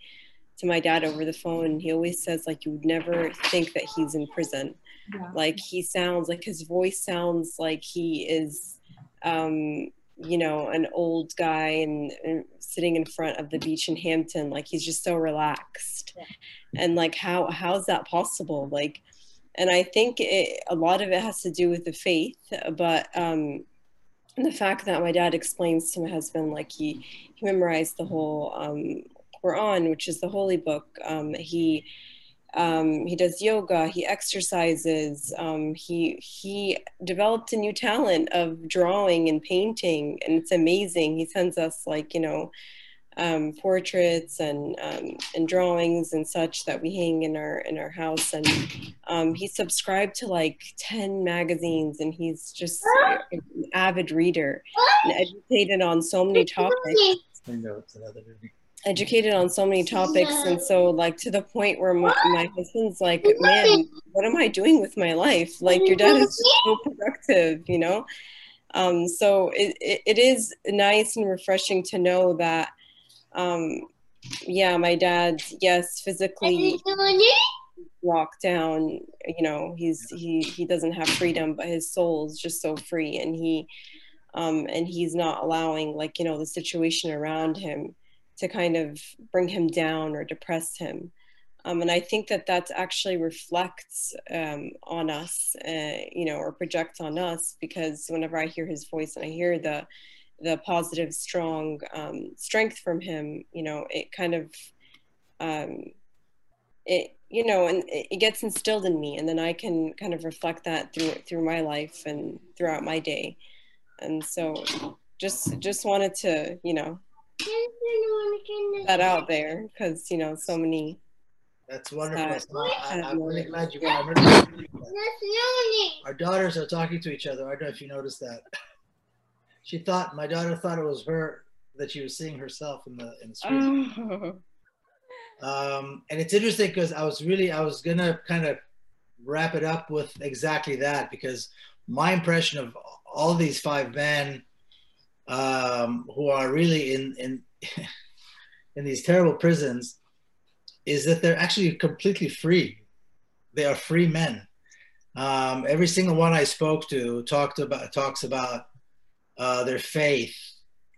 to my dad over the phone. He always says, like, you would never think that he's in prison. Yeah. Like, he sounds, like, his voice sounds like he is, um, you know, an old guy and, and sitting in front of the beach in Hampton. Like, he's just so relaxed. Yeah. And, like, how how is that possible? Like, and I think it, a lot of it has to do with the faith, but um, the fact that my dad explains to my husband, like, he, he memorized the whole um, Quran, which is the holy book. Um, he um, he does yoga, he exercises, um, he he developed a new talent of drawing and painting, and it's amazing. He sends us, like, you know, um, portraits and um, and drawings and such that we hang in our in our house. And um, he subscribed to, like, ten magazines, and he's just an avid reader and educated on so many topics. I know it's another movie. Educated on so many topics, and so, like, to the point where my, my husband's like, man, what am I doing with my life? Like, your dad is just so productive, you know? Um, so it, it, it is nice and refreshing to know that, um, yeah, my dad, yes, physically locked down, you know, he's, he, he doesn't have freedom, but his soul's just so free, and he, um, and he's not allowing, like, you know, the situation around him to kind of bring him down or depress him. Um, and I think that that actually reflects um, on us, uh, you know, or projects on us, because whenever I hear his voice and I hear the the positive, strong um, strength from him, you know, it kind of, um, it, you know, and it gets instilled in me, and then I can kind of reflect that through through my life and throughout my day. And so just just wanted to, you know, that out there, because, you know, so many. That's wonderful. So I, I'm really glad you got really our daughters are talking to each other. I don't know if you noticed that. She thought, my daughter thought it was her, that she was seeing herself in the in the screen. Oh. Um, and it's interesting, because I was really I was gonna kind of wrap it up with exactly that, because my impression of all these five men um, who are really in in in these terrible prisons is that they're actually completely free. They are free men. Um, every single one I spoke to talked about talks about uh, their faith,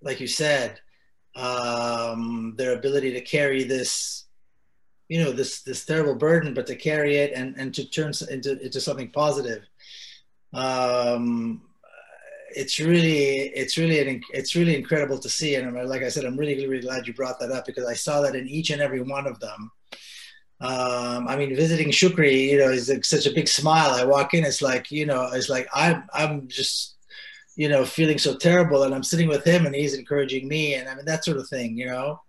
like you said, um, their ability to carry this, you know, this this terrible burden, but to carry it and and to turn into into something positive. Um, It's really, it's really, an, it's really incredible to see, and I'm, like I said, I'm really, really glad you brought that up, because I saw that in each and every one of them. Um, I mean, visiting Shukri, you know, is like such a big smile. I walk in, it's like, you know, it's like I'm, I'm just, you know, feeling so terrible, and I'm sitting with him, and he's encouraging me, and I mean that sort of thing, you know.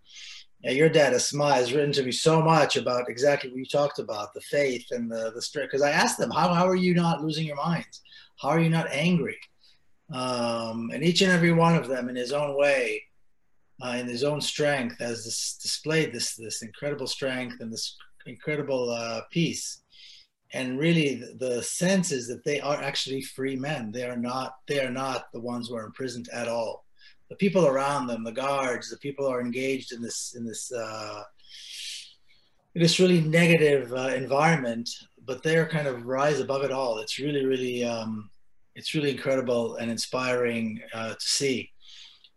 Yeah, your dad, Azmat, has written to me so much about exactly what you talked about, the faith and the the strength. Because I asked them, how how are you not losing your minds? How are you not angry? Um, and each and every one of them, in his own way, uh, in his own strength, has this, displayed this this incredible strength and this incredible uh, peace. And really, the, the sense is that they are actually free men. They are not. They are not the ones who are imprisoned at all. The people around them, the guards, the people who are engaged in this in this uh, in this really negative uh, environment, but they are kind of rise above it all. It's really, really. Um, It's really incredible and inspiring uh, to see.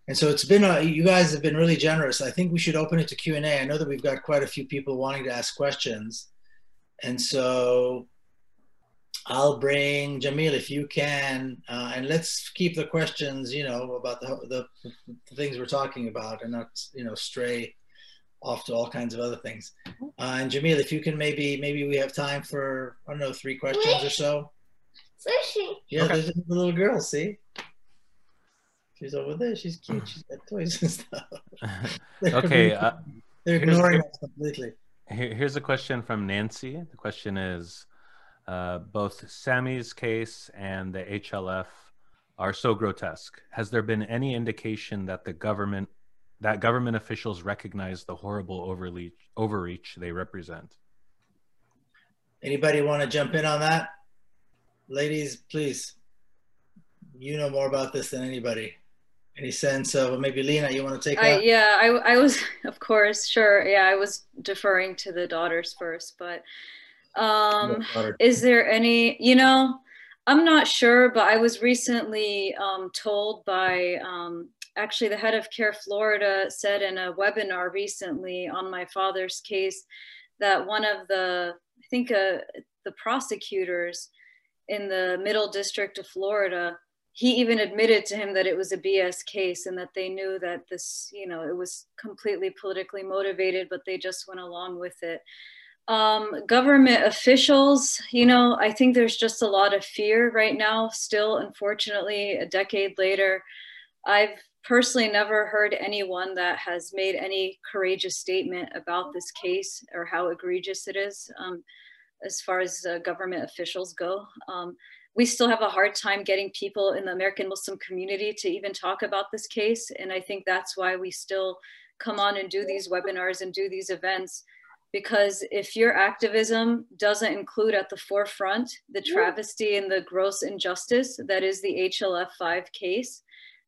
And so it's been, a, you guys have been really generous. I think we should open it to Q and A. I know that we've got quite a few people wanting to ask questions. And so I'll bring Jamil, if you can, uh, and let's keep the questions, you know, about the, the, the things we're talking about, and not, you know, stray off to all kinds of other things. Uh, and Jamil, if you can, maybe, maybe we have time for, I don't know, three questions or so. Sushi. Yeah, okay. There's a little girl, see? She's over there. She's cute. She's got toys and stuff. Okay. Uh, They're ignoring us completely. Here, here's a question from Nancy. The question is, uh, both Sami's case and the H L F are so grotesque. Has there been any indication that the government, that government officials recognize the horrible overreach, overreach they represent? Anybody want to jump in on that? Ladies, please. You know more about this than anybody. Any sense of, maybe Leena, you want to take that? Yeah, I, I was, of course, sure. Yeah, I was deferring to the daughters first, but um, daughter. Is there any, you know, I'm not sure, but I was recently um, told by, um, actually the head of Care Florida said in a webinar recently on my father's case that one of the, I think uh, the prosecutors in the Middle District of Florida, he even admitted to him that it was a B S case and that they knew that this, you know, it was completely politically motivated, but they just went along with it. Um, government officials, you know, I think there's just a lot of fear right now still, unfortunately, a decade later. I've personally never heard anyone that has made any courageous statement about this case or how egregious it is um, as far as uh, government officials go. Um, We still have a hard time getting people in the American Muslim community to even talk about this case. And I think that's why we still come on and do these webinars and do these events, because if your activism doesn't include at the forefront the travesty and the gross injustice that is the H L F five case,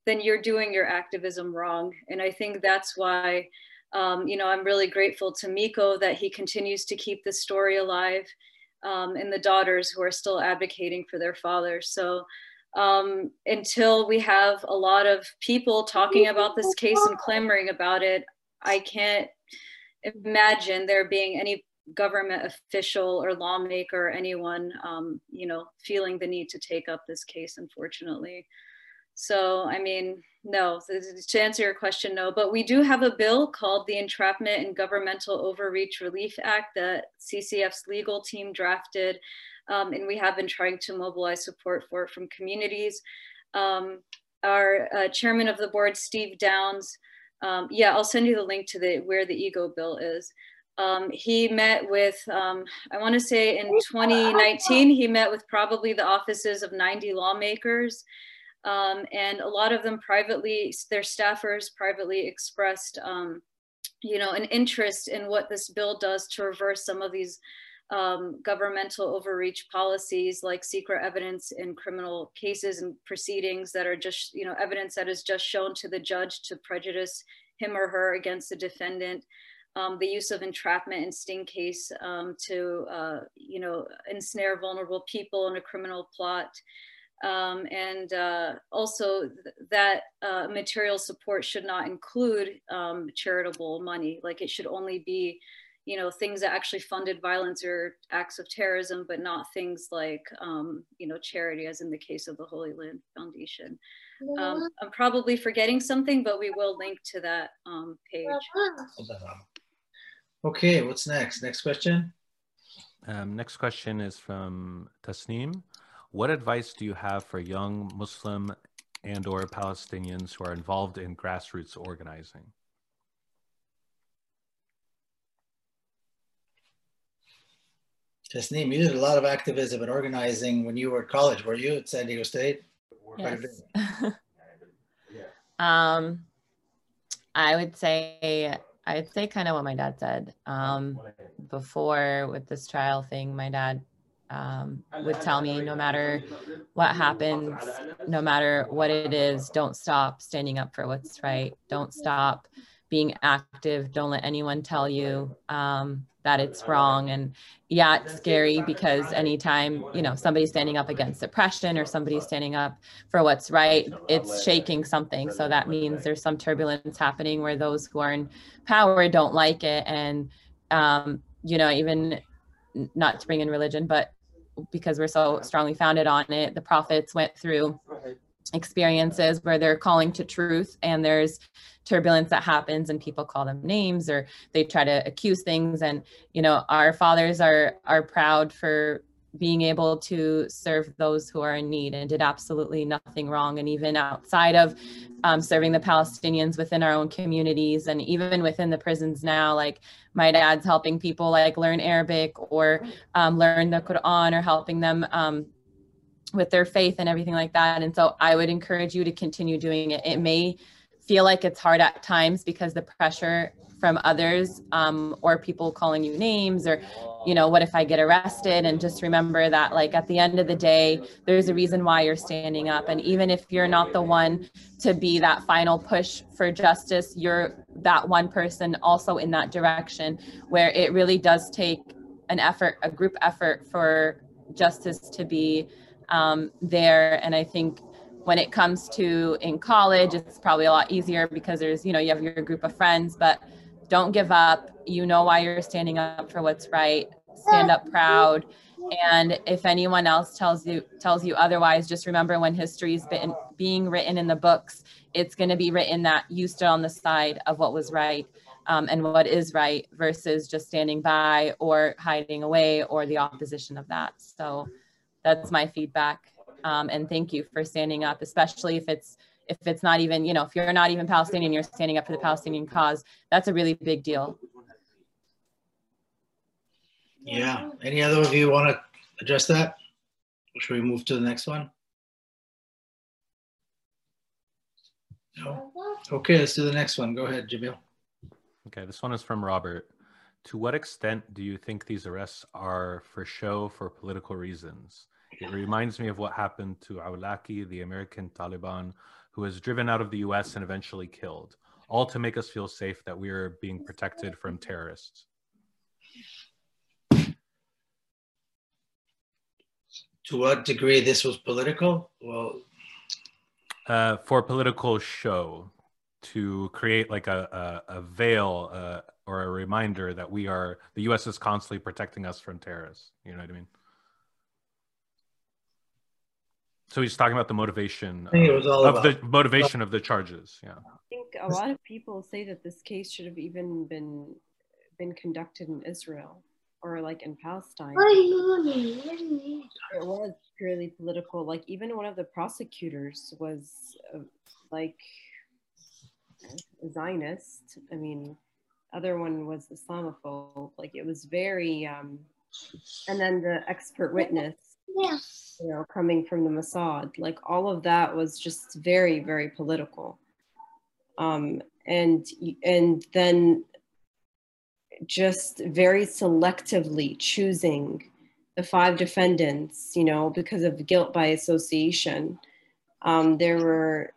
then you're doing your activism wrong. And I think that's why, um, you know, I'm really grateful to Miko that he continues to keep this story alive. Um, and the daughters who are still advocating for their father. So um, until we have a lot of people talking about this case and clamoring about it, I can't imagine there being any government official or lawmaker or anyone, um, you know, feeling the need to take up this case, unfortunately. So, I mean, no, to answer your question, no, but we do have a bill called the Entrapment and Governmental Overreach Relief Act that C C F's legal team drafted, um, and we have been trying to mobilize support for it from communities. Um, our uh, chairman of the board, Steve Downs, um, yeah, I'll send you the link to the where the ego bill is. Um, he met with, um, I want to say in twenty nineteen, he met with probably the offices of ninety lawmakers. Um, and a lot of them privately, their staffers privately expressed, um, you know, an interest in what this bill does to reverse some of these um, governmental overreach policies like secret evidence in criminal cases and proceedings that are just, you know, evidence that is just shown to the judge to prejudice him or her against the defendant. Um, the use of entrapment and sting case um, to, uh, you know, ensnare vulnerable people in a criminal plot. Um, and uh, also th that uh, material support should not include um, charitable money. Like it should only be, you know, things that actually funded violence or acts of terrorism, but not things like, um, you know, charity, as in the case of the Holy Land Foundation. Um, I'm probably forgetting something, but we will link to that um, page. Okay, what's next? Next question. Um, next question is from Tasneem. What advice do you have for young Muslim and or Palestinians who are involved in grassroots organizing? Tasneem, you did a lot of activism and organizing when you were at college, were you, at San Diego State? Yes. um, I would say, I'd say kind of what my dad said. Um, before with this trial thing, my dad Um, would tell me, no matter what happens, no matter what it is, don't stop standing up for what's right. Don't stop being active. Don't let anyone tell you um, that it's wrong. And yeah, it's scary because anytime, you know, somebody's standing up against oppression or somebody's standing up for what's right, it's shaking something. So that means there's some turbulence happening where those who are in power don't like it. And, um, you know, even not to bring in religion, but because we're so strongly founded on it, the prophets went through experiences where they're calling to truth and there's turbulence that happens and people call them names or they try to accuse things. And, you know, our fathers are, are proud for being able to serve those who are in need, and did absolutely nothing wrong. And even outside of um, serving the Palestinians within our own communities, and even within the prisons now, like my dad's helping people like learn Arabic or um, learn the Quran, or helping them um, with their faith and everything like that. And so I would encourage you to continue doing it. It may feel like it's hard at times because the pressure from others um, or people calling you names, or, you know, what if I get arrested? And just remember that, like, at the end of the day, there's a reason why you're standing up. And even if you're not the one to be that final push for justice, you're that one person also in that direction, where it really does take an effort, a group effort, for justice to be um, there. And I think when it comes to in college, it's probably a lot easier because there's, you know, you have your group of friends, but don't give up. You know why you're standing up for what's right. Stand up proud. And if anyone else tells you tells you otherwise, just remember, when history's been being written in the books, it's going to be written that you stood on the side of what was right um, and what is right, versus just standing by or hiding away or the opposition of that. So that's my feedback. Um, and thank you for standing up, especially if it's if it's not even, you know, if you're not even Palestinian, you're standing up for the Palestinian cause. That's a really big deal. Yeah. Any other of you want to address that? Or should we move to the next one? No? Okay, let's do the next one. Go ahead, Jamil. Okay, this one is from Robert. To what extent do you think these arrests are for show for political reasons? It reminds me of what happened to Awlaki, the American Taliban, who was driven out of the U S and eventually killed, all to make us feel safe that we are being protected from terrorists. To what degree this was political? Well, uh, for political show, to create like a, a, a veil uh, or a reminder that we are, the U S is constantly protecting us from terrorists. You know what I mean? So he's talking about the motivation of, of the motivation of the charges. Yeah, I think a lot of people say that this case should have even been been conducted in Israel or like in Palestine. It was purely political. Like even one of the prosecutors was uh, like a Zionist. I mean, other one was Islamophobe. Like it was very, um, and then the expert witness. Yeah. You know, coming from the Mossad, like all of that was just very, very political. Um, and, and then just very selectively choosing the five defendants, you know, because of guilt by association. Um, there were,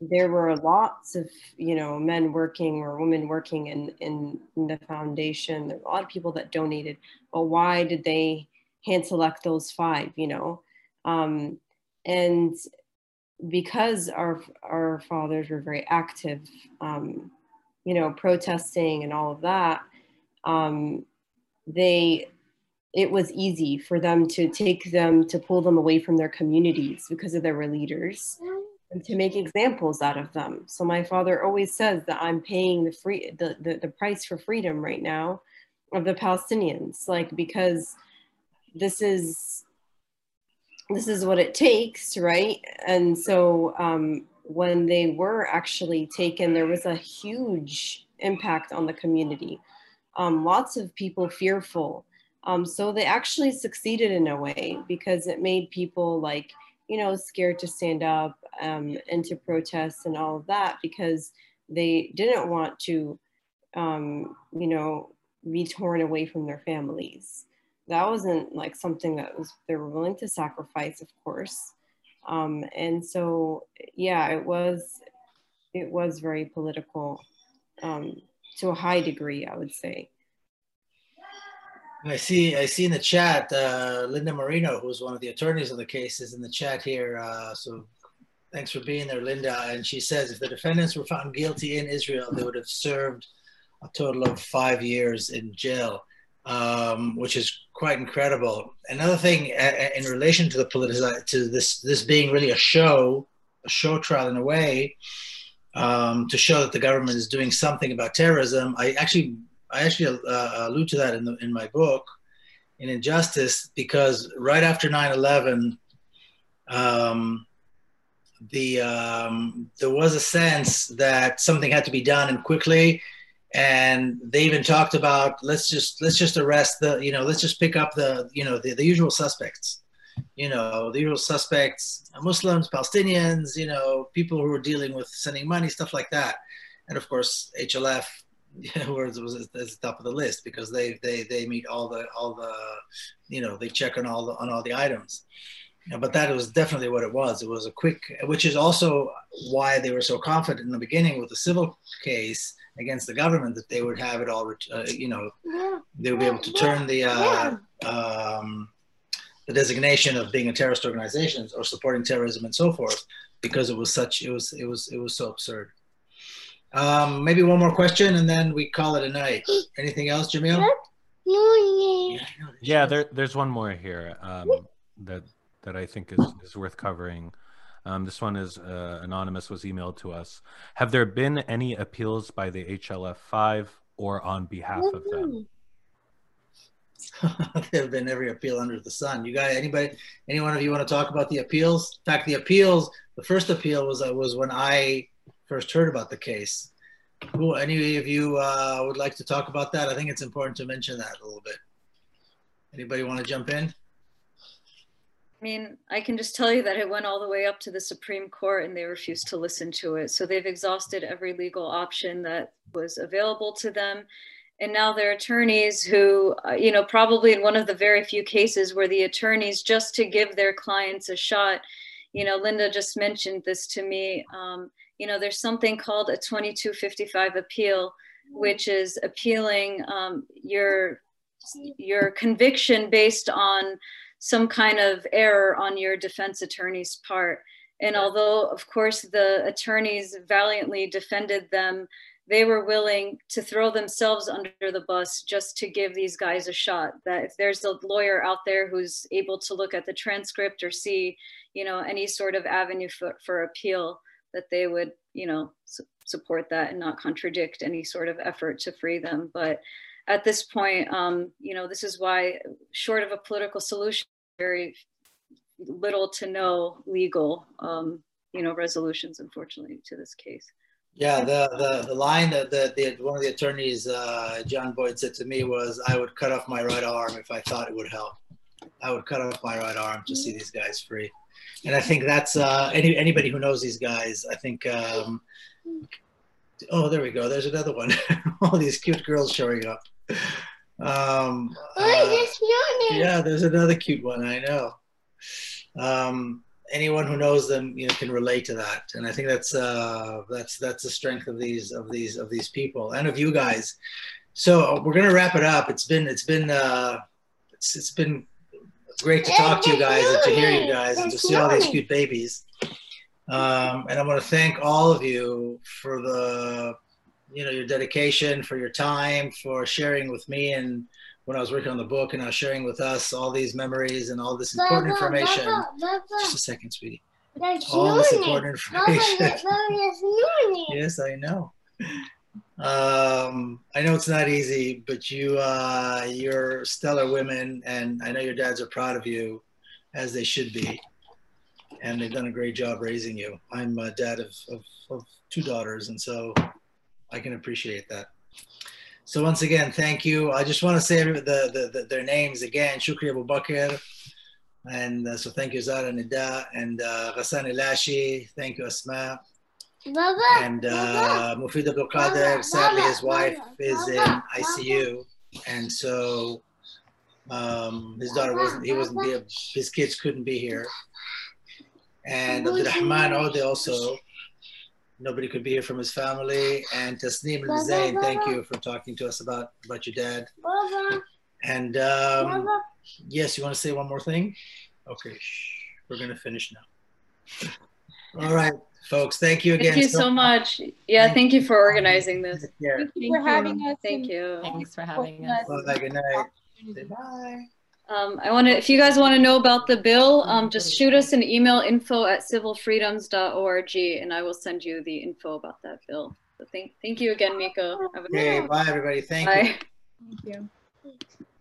there were lots of, you know, men working or women working in, in, in the foundation. There were a lot of people that donated, but why did they hand select those five, you know? Um, and because our our fathers were very active, um, you know, protesting and all of that, um, they, it was easy for them to take them, to pull them away from their communities because of they were leaders, and to make examples out of them. So my father always says that I'm paying the, free, the, the, the price for freedom right now of the Palestinians, like because this is this is what it takes, right? And so um, when they were actually taken, there was a huge impact on the community. Um, lots of people fearful. Um, so they actually succeeded in a way because it made people like, you know, scared to stand up um, and to protest and all of that because they didn't want to, um, you know, be torn away from their families. That wasn't like something that was they were willing to sacrifice, of course. Um, and so, yeah, it was it was very political um, to a high degree, I would say. I see. I see in the chat, uh, Linda Marino, who was one of the attorneys of the case, is in the chat here. Uh, so, thanks for being there, Linda. And she says, if the defendants were found guilty in Israel, they would have served a total of five years in jail. Um, which is quite incredible. Another thing uh, in relation to the politici to this this being really a show, a show trial in a way, um, to show that the government is doing something about terrorism. I actually I actually uh, allude to that in the, in my book, in Injustice, because right after nine eleven, um, the, um, there was a sense that something had to be done and quickly. And they even talked about, let's just, let's just arrest the, you know, let's just pick up the, you know, the, the usual suspects, you know, the usual suspects, Muslims, Palestinians, you know, people who were dealing with sending money, stuff like that. And of course, H L F was, was at the top of the list, because they, they, they meet all the, all the, you know, they check on all the, on all the items. But that was definitely what it was. It was a quick, which is also why they were so confident in the beginning with the civil case against the government, that they would have it all, uh, you know, yeah. they would be able to turn the uh, yeah. um, the designation of being a terrorist organization or supporting terrorism and so forth, because it was such, it was, it was, it was so absurd. Um, maybe one more question and then we call it a night. Anything else, Jamil? Yeah, yeah there, there's one more here um, that that I think is, is worth covering. Um, this one is uh, anonymous, was emailed to us. Have there been any appeals by the H L F five or on behalf mm-hmm. of them? There have been every appeal under the sun. You guys, anybody, any one of you want to talk about the appeals? In fact, the appeals, the first appeal was, uh, was when I first heard about the case. Who, any of you uh, would like to talk about that? I think it's important to mention that a little bit. Anybody want to jump in? I mean, I can just tell you that it went all the way up to the Supreme Court and they refused to listen to it. So they've exhausted every legal option that was available to them. And now their attorneys who, uh, you know, probably in one of the very few cases where the attorneys, just to give their clients a shot, you know, Linda just mentioned this to me, um, you know, there's something called a twenty-two fifty-five appeal, which is appealing um, your, your conviction based on some kind of error on your defense attorney's part. And although, of course, the attorneys valiantly defended them, they were willing to throw themselves under the bus just to give these guys a shot. That if there's a lawyer out there who's able to look at the transcript or see, you know, any sort of avenue for, for appeal, that they would, you know, su- support that and not contradict any sort of effort to free them. But at this point, um, you know, this is why, short of a political solution, very little to no legal, um, you know, resolutions, unfortunately, to this case. Yeah, the the, the line that the, the one of the attorneys, uh, John Boyd, said to me was, "I would cut off my right arm if I thought it would help. I would cut off my right arm to see these guys free." And I think that's uh, any anybody who knows these guys, I think. Um, oh, there we go. There's another one. All these cute girls showing up. Um, uh, yeah, there's another cute one, I know. Um, anyone who knows them, you know, can relate to that, and I think that's uh, that's that's the strength of these of these of these people and of you guys. So we're gonna wrap it up. It's been it's been uh, it's, it's been great to talk to you guys and to hear you guys and to see all these cute babies. Um, and I want to thank all of you for the. You know, your dedication, for your time, for sharing with me, and when I was working on the book, and I was sharing with us all these memories and all this important information. Just a second, sweetie. All this important information. Yes, I know. Um, I know it's not easy, but you, uh, you're stellar women, and I know your dads are proud of you, as they should be, and they've done a great job raising you. I'm a dad of, of, of two daughters, and so I can appreciate that. So once again, thank you. I just want to say the, the, the, their names again, Shukri Abu Baker. And uh, so thank you, Zara Nida, and uh, Ghassan Elashi. Thank you, Azmat. And uh, Mufid Abdulqader, sadly his wife is in I C U. And so um, his daughter wasn't, he wasn't, be, his kids couldn't be here. And Abdulrahman Odeh also. Nobody could be here from his family. And Tasneem El-Mezain, thank you for talking to us about, about your dad. And um, yes, you want to say one more thing? Okay, shh. We're going to finish now. All right, folks, thank you again. Thank you so, so much. Yeah, thank, thank you for organizing this. Yeah. Thank you for having us. Thank you. Thanks for having us. Bye, good night. Say bye. Um, I want to, if you guys want to know about the bill, um, just shoot us an email, info at civil freedoms dot org, and I will send you the info about that bill. So thank, thank you again, Miko. Have a good day. Bye, everybody. Thank you. Bye. Thank you.